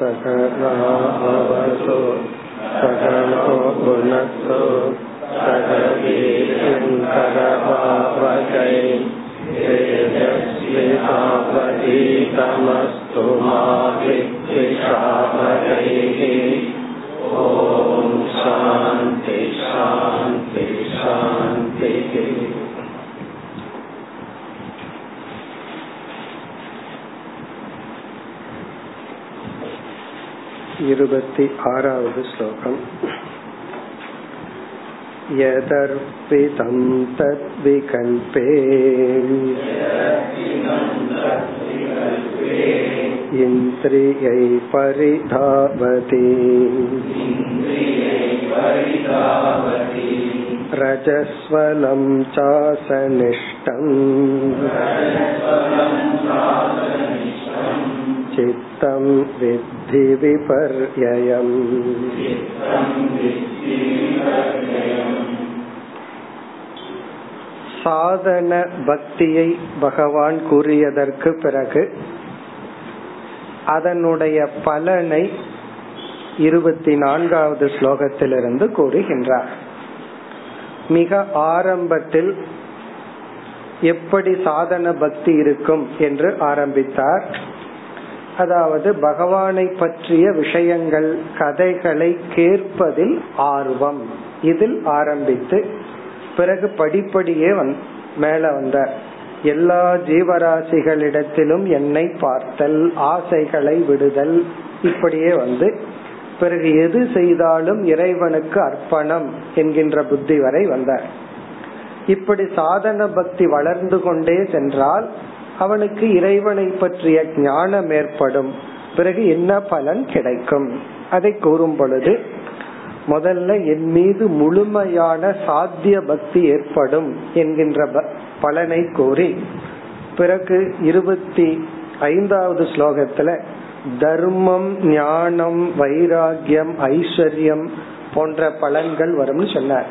சகலாவசோ சகலோ குணசோ சகலீங்கரபாவகை தேஜஸ்வி ஆபதி தமஸ்து மா வித்விஷாவகை. ஓம் சாந்தி சாந்தி சாந்தி. இருபத்தி ஆறாவது ஸ்லோகம். யதர்பிதம் தத்விகல்பே இந்திரியை பரிதாவதி ரஜஸ்வலம் சாசனிஷ்டம் சித்தம் வித்தி விபர்யயம். சாதன பக்தியை பகவான் கூறியதற்கு பிறகு அதனுடைய பலனை 24வது ஸ்லோகத்திலிருந்து கூறுகின்றார். மிக ஆரம்பத்தில் எப்படி சாதன பக்தி இருக்கும் என்று ஆரம்பித்தார். அதாவது பகவானை பற்றிய விஷயங்கள், கதைகளை கேட்பதில் ஆர்வம், இதில் ஆரம்பித்து பிறகு படிப்படியே மேல வந்தார். எல்லா ஜீவராசிகளிடத்திலும் என்னை பார்த்தல், ஆசைகளை விடுதல், இப்படியே வந்து பிறகு எது செய்தாலும் இறைவனுக்கு அர்ப்பணம் என்கின்ற புத்தி வரை வந்தார். இப்படி சாதன பக்தி வளர்ந்து கொண்டே சென்றால் அவனுக்கு இறைவனை பற்றிய ஞானம் ஏற்படும். பிறகு என்ன பலன் கிடைக்கும் அதை கூறும் பொழுது முதல்ல என் மீது முழுமையான சாத்திய பக்தி ஏற்படும் என்கின்ற பலனை கூறி பிறகு 25வது ஸ்லோகத்துல தர்மம், ஞானம், வைராகியம், ஐஸ்வர்யம் போன்ற பலன்கள் வரும்னு சொன்னார்.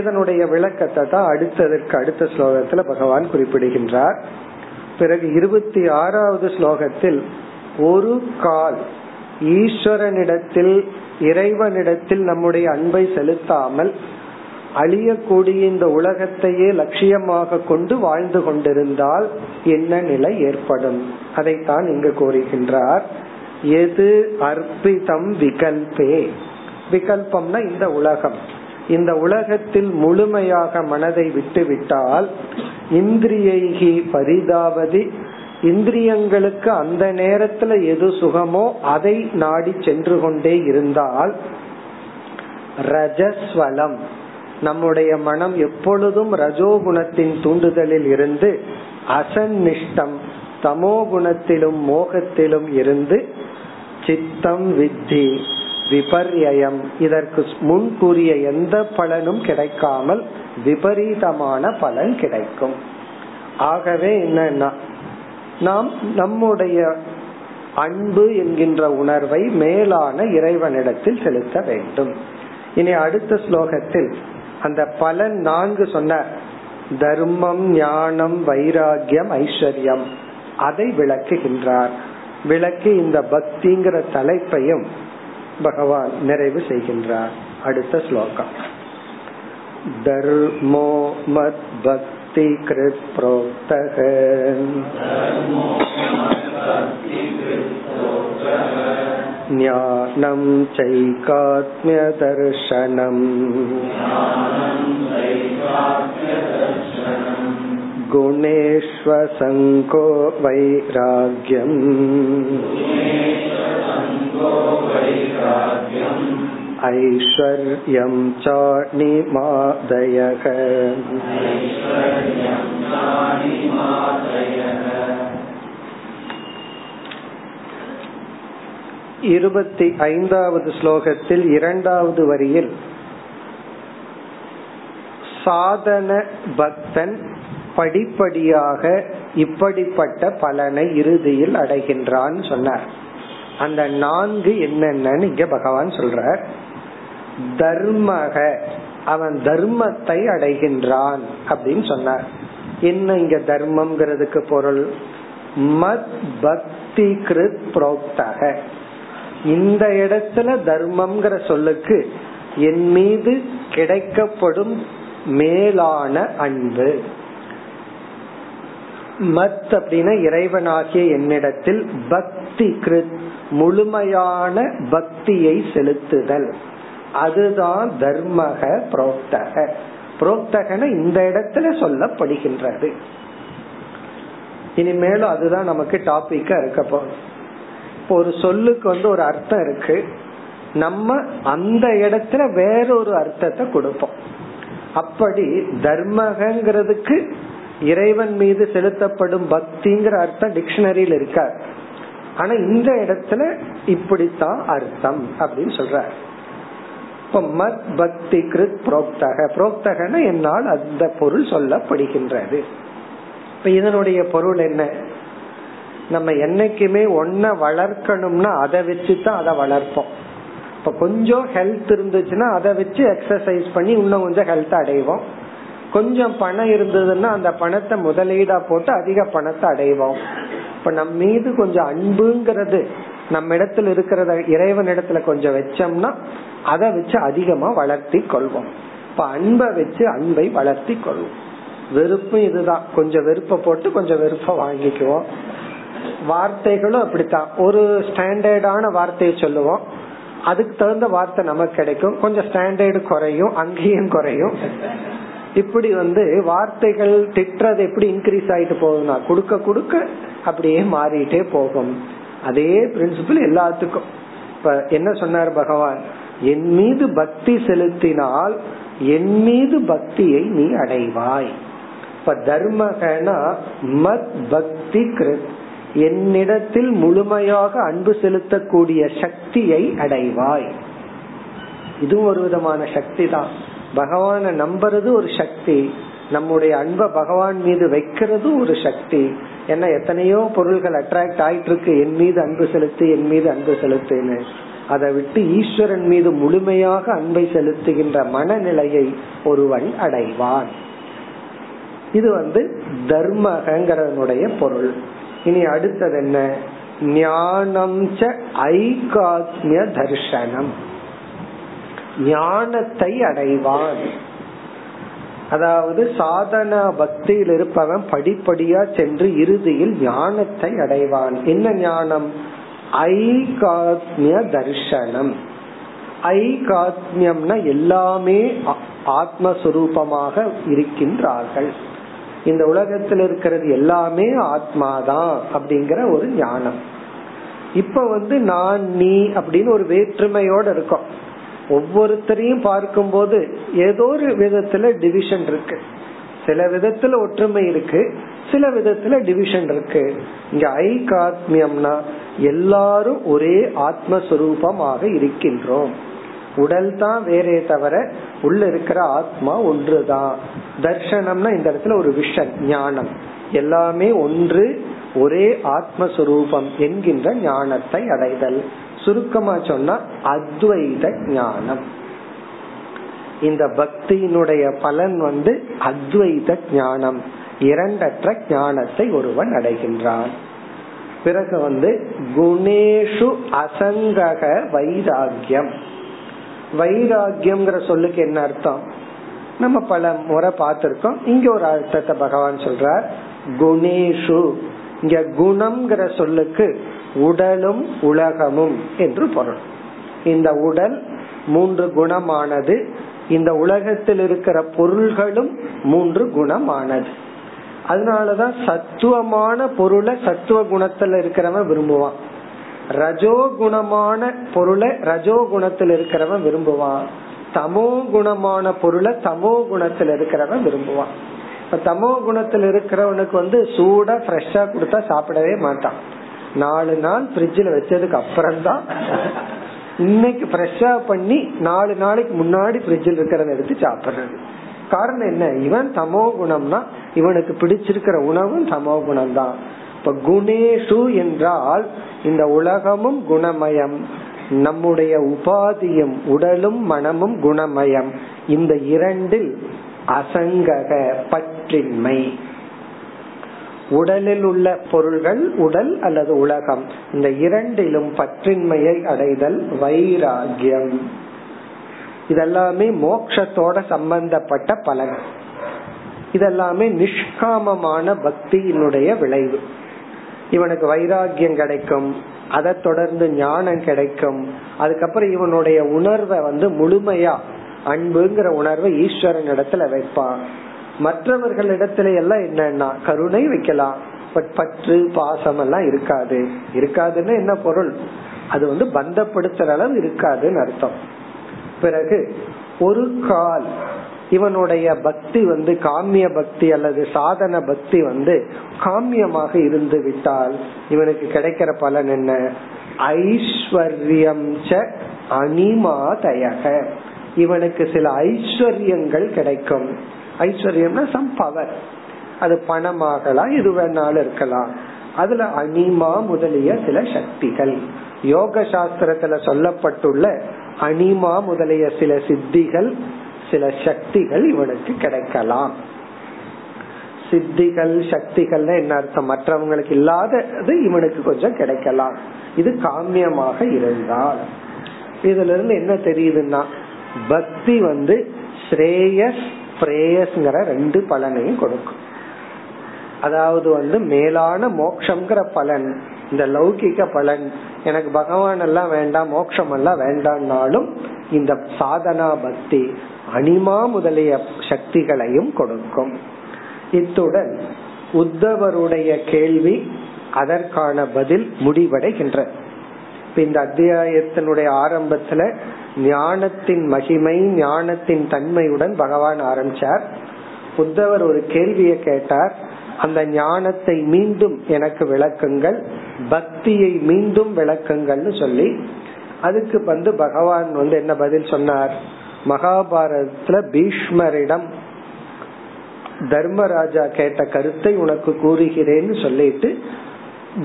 இதனுடைய விளக்கத்தை தான் அடுத்ததற்கு அடுத்த ஸ்லோகத்துல பகவான் குறிப்பிடுகின்றார். பிறகு 26வது ஸ்லோகத்தில் ஒரு கால் ஈஸ்வரனிடத்தில், இறைவனிடத்தில் நம்முடைய அன்பை செலுத்தாமல் அழியக்கூடிய இந்த உலகத்தையே லட்சியமாக கொண்டு வாழ்ந்து கொண்டிருந்தால் என்ன நிலை ஏற்படும் அதைத்தான் இங்கு கூறுகின்றார். எது அர்ப்பிதம் விகல்பே, விகல்பம்னா இந்த உலகம், இந்த உலகத்தில் முழுமையாக மனதை விட்டுவிட்டால் இந்திரியைகி பரிதாபதி, இந்திரியங்களுக்கு அந்த நேரத்துல எது சுகமோ அதை நாடி சென்று கொண்டே இருந்தால் ரஜஸ்வலம், நம்முடைய மனம் எப்பொழுதும் ரஜோகுணத்தின் தூண்டுதலில் இருந்து அசன்னிஷ்டம், தமோகுணத்திலும் மோகத்திலும் இருந்து சித்தம் வித்தி விபர்யம், இதற்கு முன் கூறிய எந்த பலனும் கிடைக்காமல் விபரீதமான பலன் கிடைக்கும். ஆகவே என்னன்னா நாம் நம்முடைய அன்பு என்கின்ற உணர்வை மேலான இறைவனிடத்தில் செலுத்த வேண்டும். இனி அடுத்த ஸ்லோகத்தில் அந்த பலன் 4 சொன்னார். தர்மம், ஞானம், வைராகியம், ஐஸ்வர்யம், அதை விளக்குகின்றார். விளக்கி இந்த பக்திங்கிற தலைப்பையும் பகவான் நிறைவு செய்கின்றார். அடுத்த ஸ்லோகம். தர்மோ மத் பக்தி கிருத் ப்ரோக்தஹ ஞானம் சைகாத்ம்ய தர்ஷனம் குணேஷ்வ சங்கோ வைராக்யம் ஐஸ்வர்யம் சாணி மாதயக. இருபத்தி 25வது ஸ்லோகத்தில் 2வது வரியில் சாதன பக்தன் படிப்படியாக இப்படிப்பட்ட பலனை இறுதியில் அடைகின்றான் சொன்னார். அந்த 4 என்னன்னு இங்க பகவான் சொல்றார். தர்மக, அவன் தர்மத்தை அடைகின்றான் அப்படின்னு சொன்னார். என்ன இங்க தர்மம்ங்கிறதுக்கு பொருள்? மத் பக்தி கிருத் ப்ரோக்தக, இந்த இடத்துல தர்மம்ங்கிற சொல்லுக்கு என் மீது கிடைக்கப்படும் மேலான அன்பு, மத் அப்படின்னா இறைவனாகிய என்னிடத்தில் பக்தி கிருத் முழுமையான பக்தியை செலுத்துதல், அதுதான் தர்மக புரோக்தக. புரோக்தகன இந்த இடத்துல சொல்லப்படுகின்றது. இனிமேலும் அதுதான் நமக்கு டாபிக்கா இருக்க போகுது. இப்போ ஒரு சொல்லுக்கு ஒரு அர்த்தம் இருக்கு, நம்ம அந்த இடத்துல வேறொரு அர்த்தத்தை கொடுப்போம். அப்படி தர்மகங்கிறதுக்கு இறைவன் மீது செலுத்தப்படும் பக்திங்கிற அர்த்தம் டிக்ஷனரியில் இருக்காது. ஆனா இந்த இடத்துல இப்படித்தான் அர்த்தம் அப்படின்னு சொல்றார். இப்ப மத் பக்தி கிருத் புரோக்தக, புரோக்தகன என்னால் அந்த பொருள் சொல்லப்படுகின்றது. இப்ப இதனுடைய பொருள் என்ன? நம்ம என்னைக்குமே ஒன்ன வளர்க்கணும்னா அதை வச்சுதான் அதை வளர்ப்போம். இப்ப கொஞ்சம் ஹெல்த் இருந்துச்சுன்னா அதை வச்சு எக்ஸசைஸ் பண்ணி இன்னும் கொஞ்சம் ஹெல்த் அடைவோம். கொஞ்சம் பணம் இருந்ததுன்னா அந்த பணத்தை முதலீடா போட்டு அதிக பணத்தை அடைவோம். இப்ப நம்ம மீது கொஞ்சம் அன்புங்கிறது நம்ம இடத்துல இருக்கிறத இறைவன் இடத்துல கொஞ்சம் வச்சோம்னா அதை வச்சு அதிகமா வளர்த்தி கொள்வோம். இப்ப அன்பை வச்சு அன்பை வளர்த்தி கொள்வோம். வெறுப்பும் இதுதான், கொஞ்சம் வெறுப்ப போட்டு கொஞ்சம் வெறுப்ப வாங்கிக்குவோம். வார்த்தைகளும் அப்படித்தான், ஒரு ஸ்டாண்டர்டான வார்த்தையை சொல்லுவோம், அதுக்கு தகுந்த வார்த்தை நமக்கு கிடைக்கும். கொஞ்சம் ஸ்டாண்டர்டு குறையும், அங்கேயும் குறையும். இப்படி வார்த்தைகள் திட்டுறது எப்படி இன்க்ரீஸ் ஆயிட்டு போகுதுன்னா கொடுக்க கொடுக்க அப்படியே மாறிட்டே போகும். அதே பிரின்சிபிள் எல்லாத்துக்கும். இப்ப என்ன சொன்னார் பகவான்? என் மீது பக்தி செலுத்தினால் என் மீது பக்தியை நீ அடைவாய். இப்ப தர்மகனா மத் பக்தி கிருத், என்னிடத்தில் முழுமையாக அன்பு செலுத்தக்கூடிய சக்தியை அடைவாய். இதுவும் ஒரு விதமான சக்தி தான். பகவான நம்புறது ஒரு சக்தி, நம்முடைய அன்பை பகவான் மீது வைக்கிறது ஒரு சக்தி. ஏன்னா எத்தனையோ பொருள்கள் அட்ராக்ட் ஆயிட்டு இருக்கு, என் மீது அன்பு செலுத்து, என் மீது அன்பு செலுத்துன்னு. அதை விட்டு ஈஸ்வரன் மீது முழுமையாக அன்பை செலுத்துகின்ற மனநிலையை ஒருவன் அடைவான். இது தர்மகங்கிறதனுடைய பொருள். இனி அடுத்தது என்ன? ஞானம் ச ஐகாத்மிய தர்சனம், ஞானத்தை அடைவான். அதாவது சாதனா பக்தியில் இருப்பவன் படிப்படியா சென்று இறுதியில் ஞானத்தை அடைவான். என்ன ஞானம்? ஐகாத்மிய தர்சனம். ஐகாத்மியம்னா எல்லாமே ஆத்மஸ்வரூபமாக இருக்கின்றார்கள், இந்த உலகத்தில் இருக்கிறது எல்லாமே ஆத்மாதான் அப்படிங்கிற ஒரு ஞானம். இப்ப நான் நீ அப்படின்னு ஒரு வேற்றுமையோட இருக்கும். ஒவ்வொருத்தரையும் பார்க்கும் போது ஏதோ ஒரு விதத்துல டிவிஷன் இருக்கு, சில விதத்துல ஒற்றுமை இருக்கு, சில விதத்துல டிவிஷன் இருக்கு. இங்க ஐகாத்மியம்னா எல்லாரும் ஒரே ஆத்மஸ்வரூபமாக இருக்கின்றோம். உடல் தான் வேறே தவிர உள்ள இருக்கிற ஆத்மா ஒன்றுதான். தர்சனம்னா இந்த இடத்துல ஒரு விஷன் ஞானம், எல்லாமே ஒன்று, ஒரே ஆத்மஸ்வரூபம் என்கின்ற ஞானத்தை அடைதல். சுருக்கமா சொன்னா அத்வைத ஞானம். இந்த பக்தியினுடைய பலன் அத்வைத ஞானம், இரண்டற்ற ஞானத்தை ஒருவன் அடைகின்றான். பிறகு குணேஷு அசங்கக வைராகியம். வைராகியம்ங்கிற சொல்லுக்கு என்ன அர்த்தம்? நம்ம பல முறை பார்த்திருக்கோம். இங்க ஒரு அர்த்தத்தை பகவான் சொல்றார், குணேஷு. இங்க குணம்ங்கிற சொல்லுக்கு உடலும் உலகமும் என்று பொருள். இந்த உடல் மூன்று குணமானது, இந்த உலகத்தில் இருக்கிற பொருள்களும் மூன்று குணமானது. அதனாலதான் சத்துவமான பொருளை சத்துவ குணத்துல இருக்கிறவன் விரும்புவான், ரஜோ குணமான பொருளை ரஜோ குணத்தில் இருக்கிறவன் விரும்புவான், தமோ குணமான பொருளை தமோ குணத்தில் இருக்கிறவன் விரும்புவான். இப்ப தமோ குணத்தில் இருக்கிறவனுக்கு சூடா ஃப்ரெஷ்ஷா கொடுத்தா சாப்பிடவே மாட்டான். 4 நாள் ஃப்ரிட்ஜில் வச்சதுக்கு அப்புறம்தான் இன்னைக்கு ஃப்ரெஷ்ஷா பண்ணி 4 நாளைக்கு முன்னாடி ஃப்ரிட்ஜில் இருக்கிறத எடுத்து சாப்பிடுறது. காரணம் என்ன? இவன் தமோ குணம்னா இவனுக்கு பிடிச்சிருக்கிற உணவும் தமோ குணம் தான். இப்ப குணேஷு என்றால் இந்த உலகமும் குணமயம், நம்முடைய உபாதியும் உடலும் மனமும் குணமயம். இந்த இரண்டில் அசங்கக பற்றின்மை. உடலில் உள்ள பொருள்கள், உடல் அல்லது உலகம், இந்த இரண்டிலும் பற்றின்மையை அடைதல் வைராகியம். இதெல்லாமே மோட்சத்தோட சம்பந்தப்பட்ட பலன். இதெல்லாமே நிஷ்காமமான பக்தியினுடைய விளைவு. இவனுக்கு வைராகியம் கிடைக்கும், அதை தொடர்ந்து ஞானம் கிடைக்கும், அதுக்கப்புறம் இவனுடைய உணர்வை முழுமையா அன்புங்கிற உணர்வை ஈஸ்வரன் இடத்துல வைப்பான். மற்றவர்கள் இடத்துல எல்லாம் என்னன்னா கருணை வைக்கலாம், பட் பற்று பாசம் எல்லாம் இருக்காது. இருக்காதுன்னு என்ன பொருள்? அது பந்தப்படுத்துற அளவு இருக்காதுன்னு அர்த்தம். பிறகு ஒரு கால் இவனுடைய பக்தி காமிய பக்தி அல்லது சாதன பக்தி காமியமாக இருந்து விட்டால் இவனுக்கு கிடைக்கிற பலன் என்ன? ஐஸ்வர்யம் ச அனிமாதயக. இவனுக்கு சில ஐஸ்வர்யங்கள் கிடைக்கும். ஐஸ்வர்யம்னா சம் பவர், அது பணமாகலாம் எது வேணாலும் இருக்கலாம். அதுல அனிமா முதலிய சில சக்திகள், யோக சாஸ்திரத்துல சொல்லப்பட்டுள்ள அனிமா முதலிய சில சித்திகள், சில சக்திகள் இவனுக்கு கிடைக்கலாம். சித்திகள் சக்திகள்னா என்ன அர்த்தம்? மற்றவங்களுக்கு இல்லாதது இவனுக்கு கொஞ்சம் கிடைக்கலாம். இது காமியமாக இருந்தால். இதுல இருந்து என்ன தெரியுதுன்னா பக்தி ஸ்ரேயஸ் பிரேயஸ்ங்கிற ரெண்டு பலனையும் கொடுக்கும். அதாவது மேலான மோட்சம்ங்கிற பலன், இந்த லௌகிக பலன், எனக்கு பகவான் எல்லாம் வேண்டாம் மோட்சம் எல்லாம் வேண்டாம்னாலும் இந்த சாதனா பக்தி அனிமா முதலிய சக்திகளையும் கொடுக்கும். இத்துடன் உத்தவருடைய கேள்வி அதற்கான பதில் முடிவடைகின்ற. இந்த அத்தியாயத்தினுடைய ஆரம்பத்துல ஞானத்தின் மகிமை, ஞானத்தின் தன்மையுடன் பகவான் ஆரம்பிச்சார். உத்தவர் ஒரு கேள்வியை கேட்டார், அந்த ஞானத்தை மீண்டும் எனக்கு விளக்குங்கள், பக்தியை மீண்டும் விளக்குங்கள்னு சொல்லி. அதுக்கு பகவான் என்ன பதில் சொன்னார்? மகாபாரதத்துல பீஷ்மரிடம் தர்மராஜா கேட்ட கருத்தை உனக்கு கூறுகிறேன்னு சொல்லிட்டு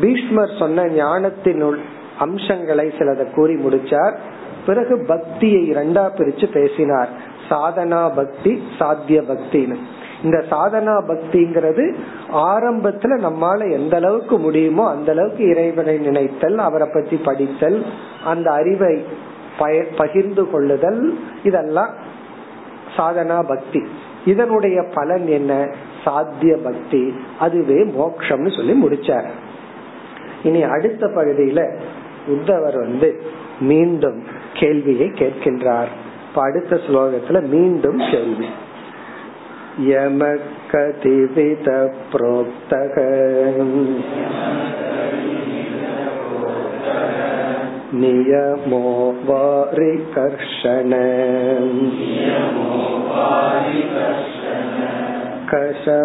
பீஷ்மர் சொன்ன ஞானத்தின் அம்சங்களை சிலதை கூறி முடிச்சார். பிறகு பக்தியை இரண்டா பிரிச்சு பேசினார், சாதனா பக்தி, சாத்திய பக்தின்னு. இந்த சாதனா பக்திங்கிறது ஆரம்பத்துல நம்மால எந்த அளவுக்கு முடியுமோ அந்த அளவுக்கு இறைவனை நினைத்தல், அவரை பத்தி படித்தல், அந்த அறிவை பகிர்ந்து கொள்ளுதல், இதெல்லாம் சாதனா பக்தி. இதனுடைய பலன் என்ன? சாத்திய பக்தி, அதுவே மோட்சம்னு சொல்லி முடிச்சார். இனி அடுத்த பகுதியில உத்தவர் மீண்டும் கேள்வியை கேட்கின்றார். அடுத்த ஸ்லோகத்துல மீண்டும் கேள்வி. யமகதிவித ப்ரோக்தக நியமோ வாரிகர்ஷண கஷமகோதம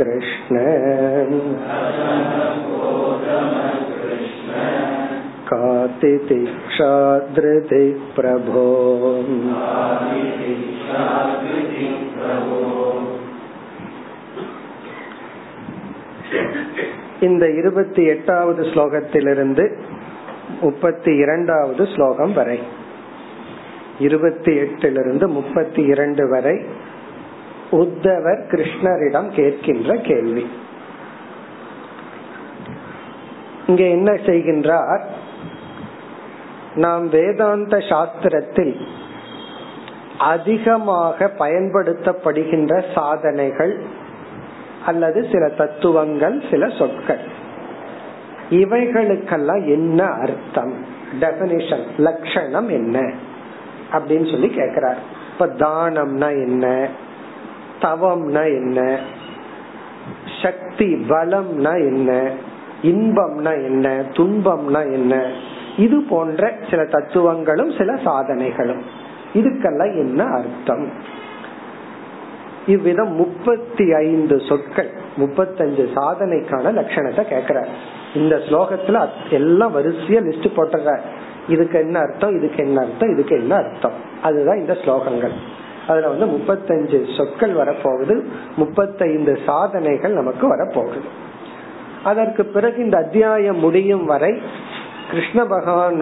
கிருஷ்ண காதி திக்ஷாத்ருதி பிரபோ. இந்த 28வது ஸ்லோகத்திலிருந்து 32வது ஸ்லோகம் வரை, 28லிருந்து 32 வரை உத்தவர் கிருஷ்ணரிடம் கேட்கின்ற கேள்வி. இங்க என்ன செய்கின்றார்? நாம் வேதாந்த சாஸ்திரத்தில் அதிகமாக பயன்படுத்தப்படுகின்ற சாதனைகள் அல்லது சில தத்துவங்கள், சில சொற்கள், இவைகளுக்கெல்லாம் என்ன அர்த்தம், டெஃபினிஷன், லட்சணம் என்ன அப்படின்னு சொல்லி கேக்குறார். இப்ப தானம்னா என்ன, தவம்னா என்ன, சக்தி பலம்னா என்ன, இன்பம்னா என்ன, துன்பம்னா என்ன, இது போன்ற சில தத்துவங்களும் சில சாதனைகளும், இதுக்கெல்லாம் என்ன அர்த்தம்? இவ்விதம் 35 சொற்கள், 35 சாதனைக்கான லட்சணத்தை கேக்குறார். இந்த ஸ்லோகத்துல எல்லாம் வரிசையா லிஸ்ட் போட்டுற, இதுக்கு என்ன அர்த்தம், இதுக்கு என்ன அர்த்தம், இதுக்கு என்ன அர்த்தம், அதுதான் இந்த ஸ்லோகங்கள். அதுல 35 சொற்கள் வரப்போகுது, 35 சாதனைகள் நமக்கு வரப்போகுது. அதற்கு பிறகு இந்த அத்தியாயம் முடியும் வரை கிருஷ்ண பகவான்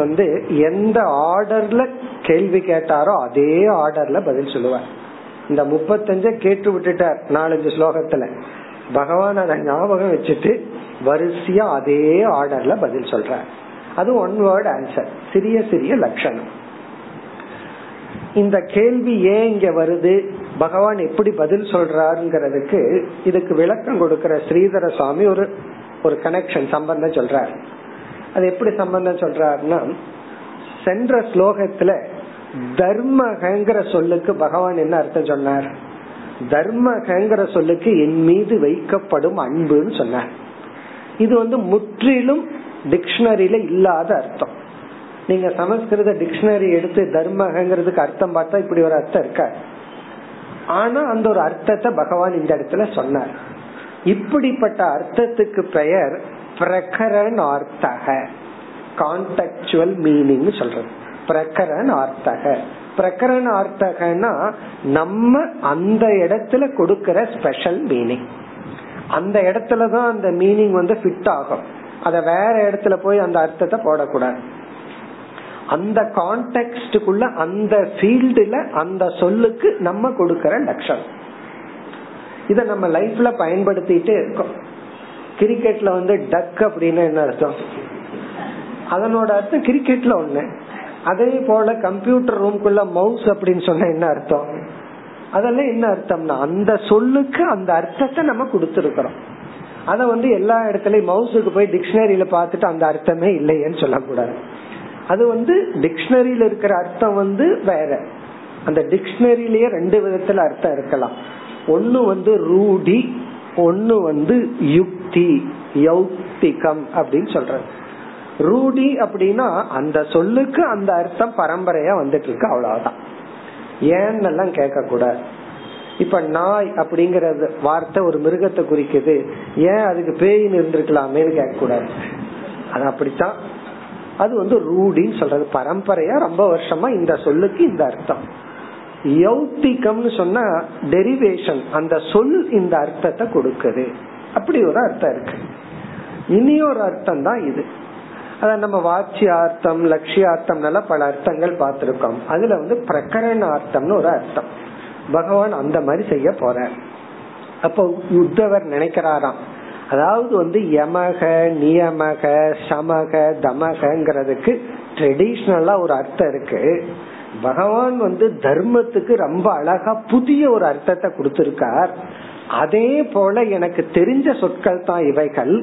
எந்த ஆர்டர்ல கேள்வி கேட்டாரோ அதே ஆர்டர்ல பதில் சொல்லுவார். இந்த 35 கேட்டு விட்டுட்டார் 4-5 ஸ்லோகத்துல. பகவான் அதை ஞாபகம் வச்சுட்டு வரிசையா அதே ஆர்டர்ல பதில் சொல்ற. அது ஒன் வேர்ட் ஆன்சர், சிறிய சிறிய லட்சணம். இந்த கேள்வி ஏன் இங்க வருது, பகவான் எப்படி பதில் சொல்றாருங்கிறதுக்கு இதுக்கு விளக்கம் கொடுக்கிற ஸ்ரீதர சுவாமி ஒரு கனெக்ஷன் சம்பந்தம் சொல்றார். அது எப்படி சம்பந்தம் சொல்றாருன்னா, சென்ற ஸ்லோகத்துல தர்மகங்கிற சொல்லுக்கு பகவான் என்ன அர்த்தம் சொன்னார்? தர்மகங்கிற சொல்லுக்கு என் மீது வைக்கப்படும் அன்புன்னு சொன்னார். இது முற்றிலும் டிக்ஷனரியில இல்லாத அர்த்தம். நீங்க சமஸ்கிருத டிக்ஷனரி எடுத்து தர்மகங்கிறதுக்கு அர்த்தம் பார்த்தா இப்படி ஒரு அர்த்தம் இருக்க. ஆனா அந்த ஒரு அர்த்தத்தை பகவான் இந்த இடத்துல சொன்னார். இப்படிப்பட்ட அர்த்தத்துக்கு பெயர் பிரகரணார்த்தக, கான்டெக்சுவல் மீனிங் சொல்றது. பிரகரணார்த்தக, பிரகரணார்த்தகனா நம்ம அந்த இடத்துல கொடுக்கிற ஸ்பெஷல் மீனிங். அந்த இடத்துலதான் அந்த மீனிங் ஃபிட் ஆகும். அத வேற இடத்துல போய் அந்த அர்த்தத்தை போடக்கூடாது. அந்த கான்டெக்ஸ்டுக்குள்ள அந்த ஃபீல்டுல அந்த சொல்லுக்கு நம்ம கொடுக்கற லட்சணம் இத நம்ம லைஃப்ல பயன்படுத்திட்டே இருக்கோம். கிரிக்கெட்ல டக் அப்படின்னா என்ன அர்த்தம்? அதனோட அர்த்தம் கிரிக்கெட்ல ஒண்ணு. அதே போல கம்ப்யூட்டர் ரூம்குள்ள மவுஸ் அப்படின்னு சொன்னா என்ன அர்த்தம்? அதெல்லாம் என்ன அர்த்தம்னா அந்த சொல்லுக்கு அந்த அர்த்தத்தை நம்ம கொடுத்துருக்கிறோம். அத எல்லா இடத்துலயும் மவுஸுக்கு போய் டிக்ஷனரியில பார்த்துட்டு அந்த அர்த்தமே இல்லையேன்னு சொல்லக்கூடாது. அது டிக்ஷனரியில இருக்கிற அர்த்தம் வேற. அந்த டிக்ஷனரியிலேயே ரெண்டு விதத்துல அர்த்தம் இருக்கலாம். ஒன்னு ரூடி, ஒன்னு யுக்தி, யௌக்திகம் அப்படின்னு சொல்றது. ரூடி அப்படின்னா அந்த சொல்லுக்கு அந்த அர்த்தம் பரம்பரையா வந்துட்டு இருக்கு, அவ்வளவுதான். ஏன்னெல்லாம் கேட்க கூடாது. இப்ப நாய் அப்படிங்கறது வார்த்தை ஒரு மிருகத்தை குறிக்குது, ஏன் அதுக்கு பேயின்னு இருந்திருக்கலாமே கேட்க கூடாது. அது அப்படித்தான். அது ரூடின்னு சொல்றது. பரம்பரையா ரொம்ப வருஷமா இந்த சொல்லுக்கு இந்த அர்த்தம். யௌக்திகம்னு சொன்னா டெரிவேஷன், அந்த சொல் இந்த அர்த்தத்தை கொடுக்குது. அப்படி ஒரு அர்த்தம் இருக்கு. இனியொரு அர்த்தம் தான் இது. அத நம்ம வாச்சியார்த்தம், லட்சியார்த்தம் பல அர்த்தங்கள் பார்த்திருக்கோம். அதுல பிரகரணார்த்தம்னு ஒரு அர்த்தம் பகவான் அந்த மாதிரி செய்ய போறார். அப்போ உத்தவர் நினைக்கிறாராம், அதாவது யமக, நியமக, சமக, தமகங்கிறதுக்கு ட்ரெடிஷ்னலா ஒரு அர்த்தம் இருக்கு. பகவான் தர்மத்துக்கு ரொம்ப அழகா புதிய ஒரு அர்த்தத்தை கொடுத்திருக்கார். அதே போல எனக்கு தெரிஞ்ச சொற்கள் தான் இவைகள்,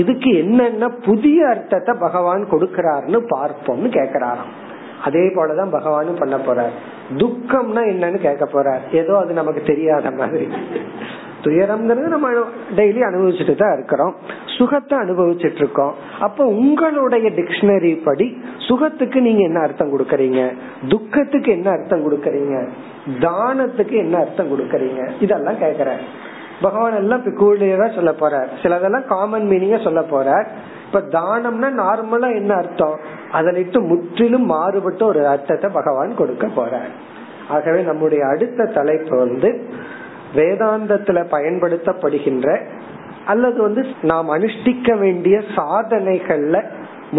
இதுக்கு என்னென்ன புதிய அர்த்தத்தை பகவான் கொடுக்கிறார்னு பார்ப்போம்னு கேக்குறாராம். அதே போலதான் பகவானும் பண்ண போறார். துக்கம்னா என்னன்னு கேட்க போறார். ஏதோ அது நமக்கு தெரியாத மாதிரி. துயரம்ங்கிறது நம்ம டெய்லி அனுபவிச்சுட்டு தான் இருக்கிறோம், சுகத்தை அனுபவிச்சுட்டு இருக்கோம். அப்ப உங்களுடைய டிக்ஷனரி படி சுகத்துக்கு நீங்க என்ன அர்த்தம் கொடுக்கறீங்க, துக்கத்துக்கு என்ன அர்த்தம் கொடுக்கறீங்க, தானத்துக்கு என்ன அர்த்தம் கொடுக்கறீங்க, இதெல்லாம் கேக்குற பகவான் எல்லாம் பிக்கூலியரா சொல்ல போறார். சிலதெல்லாம் காமன் மீனிங்கா சொல்ல போறார். இப்ப தானம்னா நார்மலா என்ன அர்த்தம், அதனிட்டு முற்றிலும் மாறுபட்ட ஒரு அர்த்தத்தை பகவான் கொடுக்க போறார். ஆகவே நம்முடைய அடுத்த தலைப்பு வேதாந்தத்துல பயன்படுத்தப்படுகின்ற அல்லது நாம் அனுஷ்டிக்க வேண்டிய சாதனைகள்ல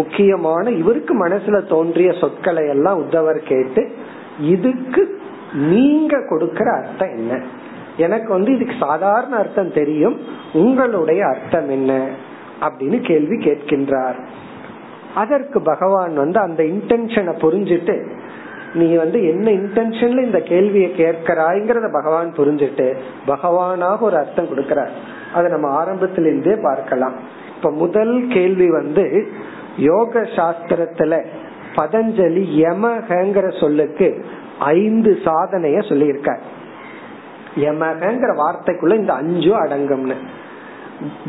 முக்கியமான இவருக்கு மனசுல தோன்றிய சொற்களை எல்லாம் உத்தவர் கேட்டு இதுக்கு நீங்க கொடுக்கிற அர்த்தம் என்ன, எனக்கு இதுக்கு சாதாரண அர்த்தம் தெரியும், உங்களுடைய அர்த்தம் என்ன அப்படின்னு கேள்வி கேட்கின்றார். அதற்கு பகவான் அந்த இன்டென்ஷனை புரிஞ்சுட்டு, நீ என்ன இன்டென்ஷன்ல இந்த கேள்வியை கேட்கிறாய்ங்கறத பகவான் புரிஞ்சுட்டு பகவானாக ஒரு அர்த்தம் கொடுக்கிறார். அதை நம்ம ஆரம்பத்திலிருந்தே பார்க்கலாம். இப்ப முதல் கேள்வி யோக சாஸ்திரத்துல பதஞ்சலி யமகங்கிற சொல்லுக்கு 5 சாதனைய சொல்லியிருக்க. யமகங்கிற வார்த்தைக்குள்ள இந்த 5 அடங்கும்னு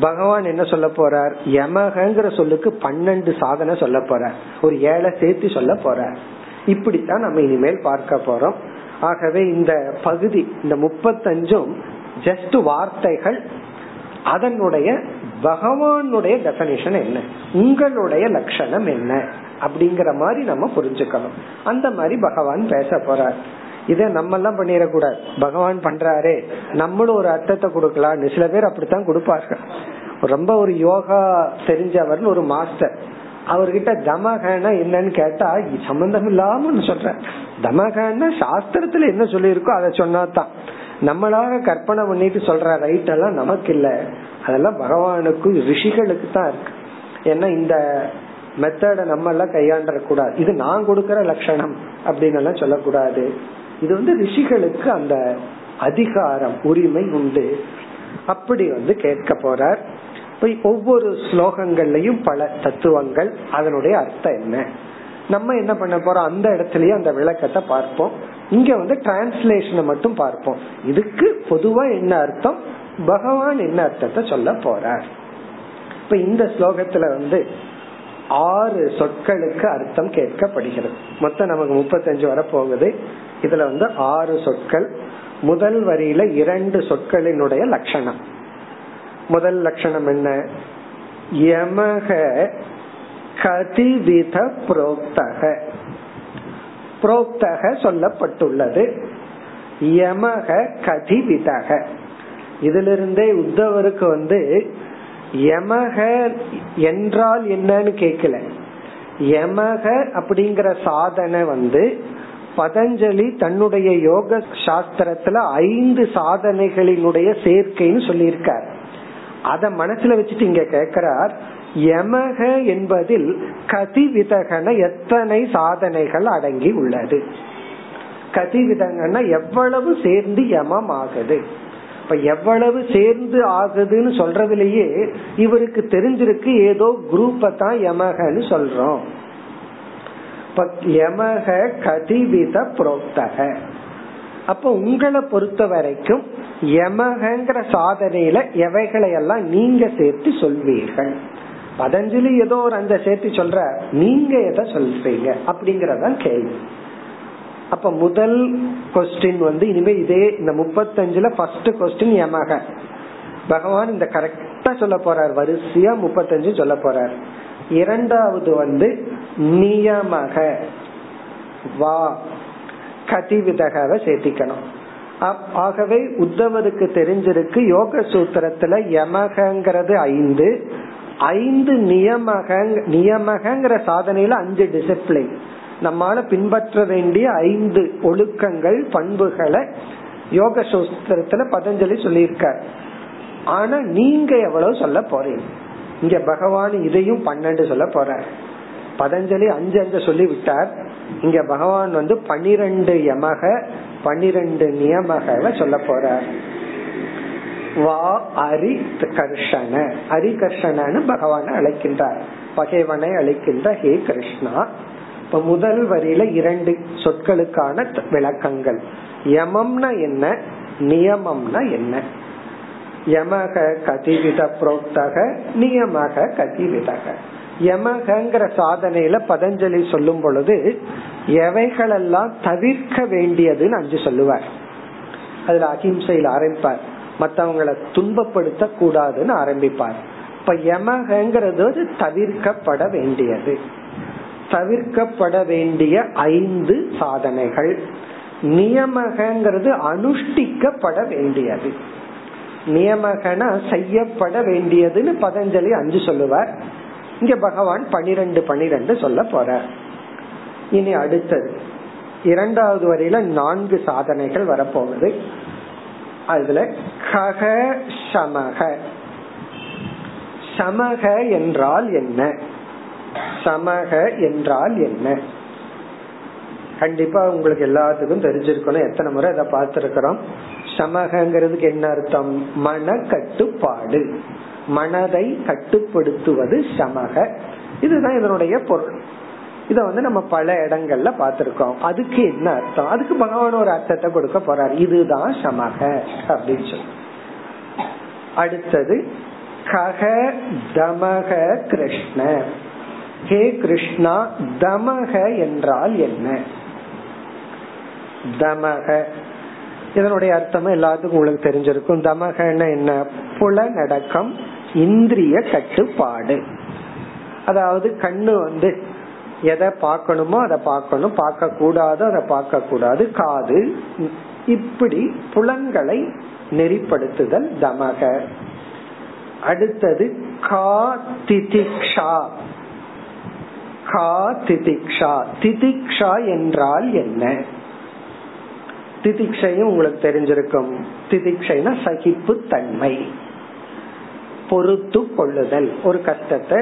பகவான் என்ன சொல்ல போறார்? யமகங்கிற சொல்லுக்கு 12 சாதனை சொல்ல போறார், ஒரு 7 சேர்த்து சொல்ல போறார். இப்படித்தான் நம்ம இனிமேல் பார்க்க போறோம். ஆகவே இந்த பகுதி, இந்த 35 ஜஸ்ட் வார்த்தைகள், அதனுடைய பகவானுடைய டெஃபினிஷன் என்ன, உங்களுடைய லட்சணம் என்ன அப்படிங்கிற மாதிரி நம்ம புரிஞ்சுக்கணும். அந்த மாதிரி பகவான் பேச போறார். இத நம்ம எல்லாம் பண்ணிடக்கூடாது. பகவான் பண்றாரே நம்மளும் ஒரு அர்த்தத்தை கொடுக்கலாம். சில பேர் அப்படித்தான் கொடுப்பார்கள். ரொம்ப ஒரு யோகா தெரிஞ்சவர் ஒரு மாஸ்டர், அவர்கிட்ட தமகனா என்னன்னு கேட்டா சம்பந்தம் இல்லாம சொல்ற. தமகனா சாஸ்திரத்துல என்ன சொல்லி இருக்கோ அதை சொன்னாதான். நம்மளாக கற்பனை பண்ணிட்டு சொல்ற ரைட் எல்லாம் நமக்கு இல்ல, அதெல்லாம் பகவானுக்கும் ரிஷிகளுக்கு தான் இருக்கு. ஏன்னா இந்த மெத்தட நம்ம எல்லாம் கையாண்ட கூடாது, இது நான் கொடுக்கற லட்சணம் அப்படின்னு எல்லாம் சொல்லக்கூடாது. இது வந்து ரிஷிகளுக்கு அந்த அதிகாரம் உரிமை உண்டு. அப்படி வந்து கேட்க போறார். ஒவ்வொரு ஸ்லோகங்கள்லயும் பல தத்துவங்கள், அதனுடைய அர்த்தம் என்ன, நம்ம என்ன பண்ண போறோம் அந்த இடத்துலயே அந்த விளக்கத்தை பார்ப்போம். இங்க வந்து டிரான்ஸ்லேஷனை மட்டும் பார்ப்போம். இதுக்கு பொதுவா என்ன அர்த்தம், பகவான் என்ன அர்த்தத்தை சொல்ல போறார். இப்ப இந்த ஸ்லோகத்துல வந்து 6 சொற்களுக்கு அர்த்தம் கேட்கப்படுகிறது. மொத்தம் நமக்கு 35 வரப்போகுது. இதுல வந்து 6 சொற்கள். முதல் வரியில 2 சொற்களினுடைய லட்சணம். முதல் லட்சணம் என்ன, யமக கதிவித புரோக்தக. புரோக்தக சொல்லப்பட்டுள்ளது, யமக கதிவிதக. இதிலிருந்தே உத்தவருக்கு வந்து யமக என்றால் என்னன்னு கேக்கல. யமக அப்படிங்கிற சாதனை வந்து பதஞ்சலி தன்னுடைய யோக சாஸ்திரத்துல 5 சாதனைகளினுடைய சேர்க்கைன்னு சொல்லியிருக்கார். அத மனசுல வச்சுட்டு இங்க கேக்குறார், யமக என்பதில் கதிவிதகன எத்தனை சாதனைகள் அடங்கி உள்ளது. கதிவிதகன எவ்வளவு சேர்ந்து யமம் ஆகுது. இப்ப எவ்வளவு சேர்ந்து ஆகுதுன்னு சொல்றதுலயே இவருக்கு தெரிஞ்சிருக்கு ஏதோ குரூப்ப தான் யமகன்னு சொல்றோம். யமக கதிவித புரோக்தக. அப்ப உங்களை பொறுத்த வரைக்கும் யமகங்கிற சாதனையில எவைகளையெல்லாம் நீங்க சேர்த்து சொல்வீர்கள். பதஞ்சலி ஏதோ ஒரு அந்த சேர்த்து சொல்ற, நீங்க எதை சொல்றீங்க அப்படிங்கறதான் கேள்வி. அப்ப முதல் கொஸ்டின் வந்து இனிமே இதே இந்த 35ல ஃபர்ஸ்ட் கொஸ்டின் யமக. பகவான் இந்த கரெக்டா சொல்ல போறார், வரிசையா 35 சொல்ல போறார். இரண்டாவது வந்து நியமக வா கதிவிதகவை சேர்த்திக்கணும். ஆகவே உத்தவருக்கு தெரிஞ்சிருக்கு யோக சூத்திரத்துல யமகங்கிறது 5, நியமகங்கிற சாதனையில 5 டிசிப்ளின், நம்மால பின்பற்ற வேண்டிய 5 ஒழுக்கங்கள் பண்புகளை யோக சூத்திரத்துல பதஞ்சலி சொல்லியிருக்கார். ஆனா நீங்க எவ்வளவு சொல்ல போறீங்க. இங்க பகவான் இதையும் 12 சொல்ல போறார். பதஞ்சலி 5 சொல்லி விட்டார். இங்க பகவான் வந்து 12 யமக 12 நியமக சொல்ல போறார். வா அரிகர்ஷண, அரிகர்ஷணன்னு பகவான் அழைக்கின்றார், பகைவனை அழைக்கின்ற ஹே கிருஷ்ணா. இப்ப முதல் வரியில 2 சொற்களுக்கான விளக்கங்கள். யமம்னா என்ன, நியமம்னா என்ன. யமக கதிவித புரோக்தக, நியமக கதிவிதக. யமகங்கிற சாதனையில பதஞ்சலி சொல்லும் பொழுது எவைகளெல்லாம் தவிர்க்க வேண்டியதுன்னு 5 சொல்லுவார். அதுல அஹிம்சையில ஆரம்பிப்பார், மத்தவங்களை துன்பப்படுத்த கூடாதுன்னு ஆரம்பிப்பார். இப்ப யமகங்கிறது தவிர்க்கப்பட வேண்டியது, தவிர்க்கப்பட வேண்டிய 5 சாதனைகள். நியமகங்கிறது அனுஷ்டிக்கப்பட வேண்டியது, நியமகனா செய்யப்பட வேண்டியதுன்னு பதஞ்சலி 5 சொல்லுவார். இங்க பகவான் 12 சொல்ல போற. இனி அடுத்தது இரண்டாவது வரையில 4 சாதனைகள் வரப்போகுது. அதுல கக சமக. சமக என்றால் என்ன, சமக என்றால் என்ன. கண்டிப்பா உங்களுக்கு எல்லாத்துக்கும் தெரிஞ்சிருக்கணும், எத்தனை முறை அதை பார்த்திருக்கிறோம். சமகங்கிறதுக்கு என்ன அர்த்தம், மன கட்டுப்பாடு, மனதை கட்டுப்படுத்துவது சமக. இதுதான் இதனுடைய பொருள். இத வந்து நம்ம பல இடங்கள்ல பார்த்திருக்கோம். அதுக்கு என்ன அர்த்தம், அதுக்கு பகவான் ஒரு அர்த்தத்தை கொடுக்க போறார். இதுதான் சமக அப்படின்னு சொல்லி. அடுத்தது கக தமக கிருஷ்ண. ஹே கிருஷ்ணா, தமக என்றால் என்ன. தமக இதனுடைய அர்த்தம் எல்லாத்துக்கும் உங்களுக்கு தெரிஞ்சிருக்கும். தமகன்னா என்ன, புலநடக்கம், இந்திரிய கட்டுப்பாடு. அதாவது கண்ணு வந்து எதை பார்க்கணுமோ அதை பார்க்கணும், பார்க்க கூடாதோ அதை பார்க்க கூடாது. காது, இப்படி புலன்களை நெறிப்படுத்துதல் தமக. அடுத்தது கா திதிக்ஷா. கா திதிக்ஷா, திதிக்ஷா என்றால் என்ன. திதிக்ஷையும் உங்களுக்கு தெரிஞ்சிருக்கும். திதிக்ஷைனா சகிப்பு தன்மை, பொறுத்து கொள்ளுதல், ஒரு கஷ்டத்தை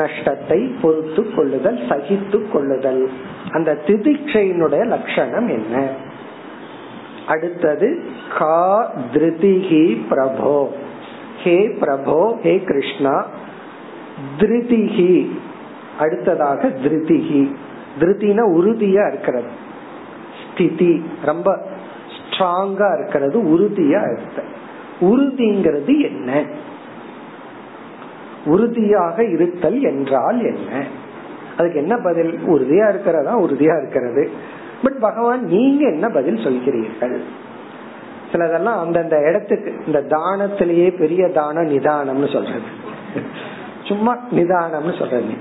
நஷ்டத்தை பொறுத்து கொள்ளுதல், சகித்து கொள்ளுதல். அந்த திதிக்ஷையினுடைய லட்சணம் என்ன? அடுத்தது கா திருதிஹி பிரபோ, ஹே பிரபோ, ஹே கிருஷ்ணா. திருதிஹி, அடுத்ததாக திருதிஹி, திருதினா உறுதியா இருக்கிறது, ஸ்திதி ரொம்ப ஸ்ட்ராங்கா இருக்கிறது, உறுதியா இருக்க. உறுதிங்கிறது என்ன? உறுதியாக இருத்தல் என்றால் என்ன? அதுக்கு என்ன பதில்? உறுதியா இருக்கிறதா? உறுதியா இருக்கிறது. பட் பகவான் நீங்க என்ன பதில் சொல்கிறீர்கள்? சிலதெல்லாம் அந்தந்த இடத்துக்கு, இந்த தானத்திலேயே பெரிய தானம் நிதானம்னு சொல்றது, சும்மா நிதானம்னு சொல்றது.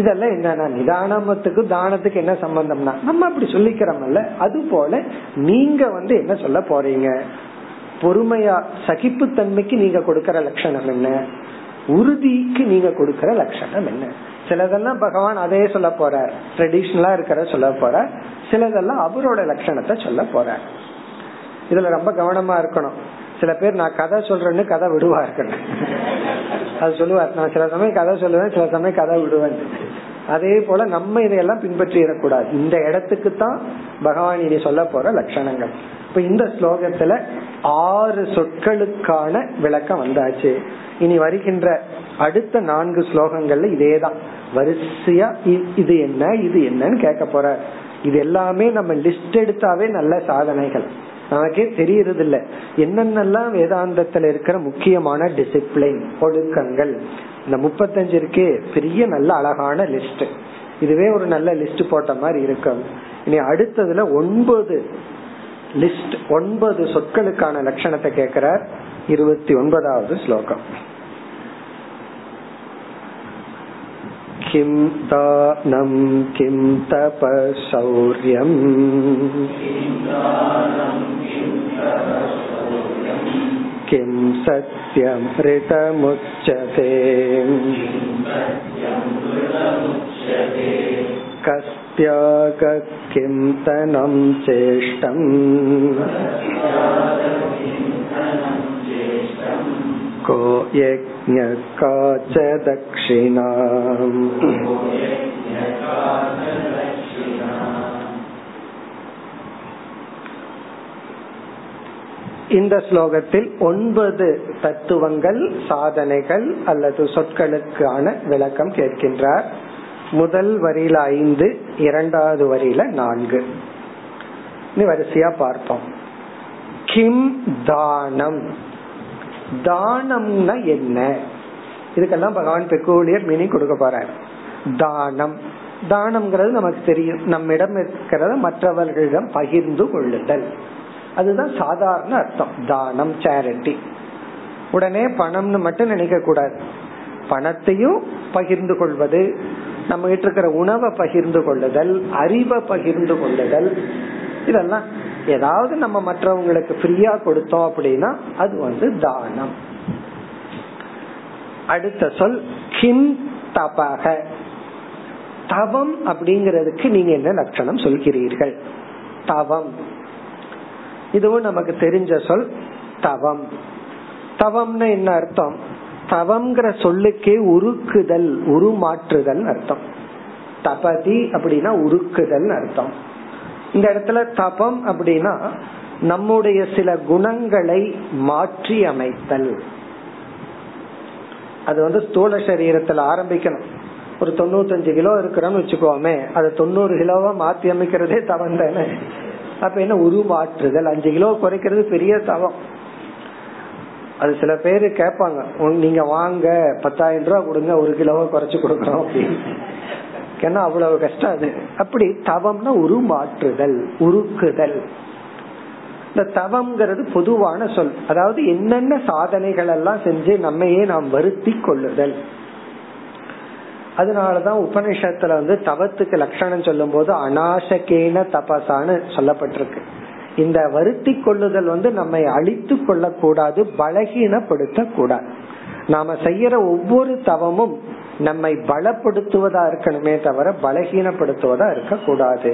இதெல்லாம் என்னன்னா நிதானத்துக்கு தானத்துக்கு என்ன சம்பந்தம்னா நம்ம அப்படி சொல்லிக்கிறோம்ல. அது போல நீங்க என்ன சொல்ல போறீங்க? பொறுமையா சகிப்புத்தன்மைக்கு நீங்க கொடுக்கற லட்சணம் என்ன? உறுதிக்கு நீங்க கொடுக்கற லட்சணம் என்ன? சிலதெல்லாம் பகவான் அதே சொல்ல போற, ட்ரெடிஷ்னலா இருக்கிற சொல்ல போற, சிலதெல்லாம் அவரோட லட்சணத்தை சொல்ல போற. இதுல ரொம்ப கவனமா இருக்கணும். சில பேர் நான் கதை சொல்றேன்னு கதை விடுவா இருக்கேன், அது சொல்லுவார். நான் சில சமயம் கதை சொல்லுவேன், சில சமயம் கதை விடுவேன். அதே போல நம்ம இதையெல்லாம் பின்பற்றிடக்கூடாது. இந்த இடத்துக்கு தான் பகவான் இனி சொல்ல போற லட்சணங்கள். இப்ப இந்த ஸ்லோகத்துல 6 சொற்களுக்கான விளக்கம் வந்தாச்சு. இனி வருகின்ற அடுத்த 4 ஸ்லோகங்கள்ல இதேதான் வரிசையா இது என்ன இது என்னன்னு கேட்க போற. இது எல்லாமே நம்ம லிஸ்ட் எடுத்தாவே நல்ல சாதனைகள். நமக்கே தெரியறது இல்ல என்னென்னலாம் வேதாந்தத்துல இருக்கிற முக்கியமான டிசிப்ளின் ஒழுக்கங்கள். இந்த 35 இருக்கே பெரிய நல்ல அழகான லிஸ்ட். இதுவே ஒரு நல்ல லிஸ்ட் போட்ட மாதிரி இருக்கும். இனி அடுத்ததுல 9 சொற்களுக்கான லட்சணத்தை கேட்கிறார். 29வது ஸ்லோகம். கிம் தானம் கிம் தபசௌர்யம் கிம் சத்யம் ரிதமுச்சதே கஸ்த்யாக கிம் தனம் சேஷ்டம் கோ யக்ஞ காச்ச தக்ஷிணாம். இந்த ஸ்லோகத்தில் 9 தத்துவங்கள், சாதனைகள் அல்லது சொற்களுக்கான விளக்கம் கேட்கின்றார். முதல் வரியில 5, இரண்டாவது வரியில 4. வரிசையா பார்ப்போம். கிம் தானம், தானம்னா என்ன? இதுக்கெல்லாம் பகவான் பெக்கூலியர் மீனிங் கொடுக்க போறார். தானம், தானம்ங்கிறது நமக்கு தெரியும், நம்மிடம் இருக்கிறத மற்றவர்களிடம் பகிர்ந்து கொள்ளுதல், அதுதான் சாதாரண அர்த்தம் தானம், சேரிட்டி. உடனே பணம்னு மட்டும் நினைக்க கூடாது, பணத்தையும் பகிர்ந்து கொள்வது, நம்ம கிட்ட இருக்கிற உணவை பகிர்ந்து கொள்ளுதல், அறிவை பகிர்ந்து கொள்ளுதல், இதெல்லாம் ஏதாவது நம்ம மற்றவங்களுக்கு ஃப்ரீயா கொடுத்தோம் அப்படின்னா அது தானம். அடுத்த சொல் கிம் தபஹ, தவம் அப்படிங்கிறதுக்கு நீங்க என்ன லட்சணம் சொல்கிறீர்கள்? தவம், இதுவும் நமக்கு தெரிஞ்ச சொல். தவம், தவம்னா என்ன அர்த்தம்? தவம்ங்கிற சொல்லுக்கே உருக்குதல், உருமாற்றுதல் அர்த்தம். தபதி அப்படின்னா உருக்குதல் அர்த்தம். இந்த இடத்துல தபம் அப்படின்னா நம்முடைய சில குணங்களை மாற்றி அமைத்தல். அது ஸ்தூல சரீரத்துல ஆரம்பிக்கணும். ஒரு 95 கிலோ இருக்கிறோம்னு வச்சுக்கோமே, அதை 90 கிலோவா மாற்றி அமைக்கிறதே தவம் தானே. அப்ப என்ன உருமாற்றுதல்? 5 கிலோ குறைக்கிறது பெரிய தவம். அது சில பேரு கேட்பாங்க, நீங்க வாங்க 10,000 ரூபா கொடுங்க, 1 கிலோவை குறைச்சு கொடுக்கறோம் அப்படின்னு. ஏன்னா அவ்வளவு கஷ்டம் அது. அப்படி தவம்னா உருமாற்றுதல், உருக்குதல். இந்த தவம்ங்கிறது பொதுவான சொல். அதாவது என்னென்ன சாதனைகள் எல்லாம் செஞ்சு நம்மையே நாம் வருத்தி கொள்ளுதல். அதனாலதான் உபநிஷத்துல தவத்துக்கு லட்சணம் சொல்லும் போது அநாசகேன தபசான்னு சொல்லப்பட்டிருக்கு. இந்த வருத்தி கொள்ளுதல் நம்மை அழித்து கொள்ள கூடாது, பலகீனப்படுத்த கூடாது. நாம செய்யற ஒவ்வொரு தவமும் நம்மை பலப்படுத்துவதா இருக்கணுமே தவிர பலகீனப்படுத்துவதா இருக்க கூடாது.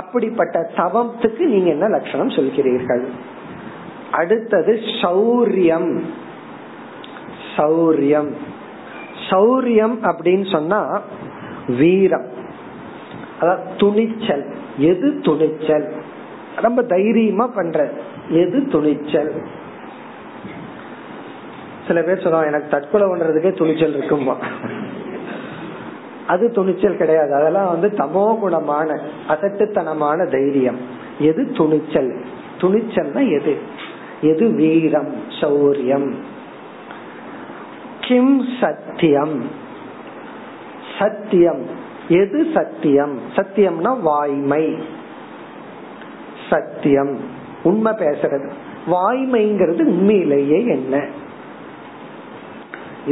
அப்படிப்பட்ட தவத்துக்கு நீங்க என்ன லட்சணம் சொல்கிறீர்கள்? அடுத்தது சௌரியம். சௌரியம் சௌரியம் அப்படின்னு சொன்னா வீரம், அதாவது துணிச்சல். எது துணிச்சல்? ரொம்ப தைரியமா பண்ற எது துணிச்சல். சில பேர் சொல்லுவாங்க எனக்கு தற்கொலை பண்றதுக்கே துணிச்சல் இருக்குமா? அது துணிச்சல் கிடையாது, அதெல்லாம் வந்து தமோ குணமான அசட்டுத்தனமான தைரியம். எது துணிச்சல்? துணிச்சல்னா எது? எது வீரம், சௌரியம். கிம் சத்தியம். சத்தியம் எது? சத்தியம் சத்தியம்னா வாய்மை, சத்தியம் உண்மை பேசுறது. வாய்மைங்கிறது உண்மையிலேயே என்ன?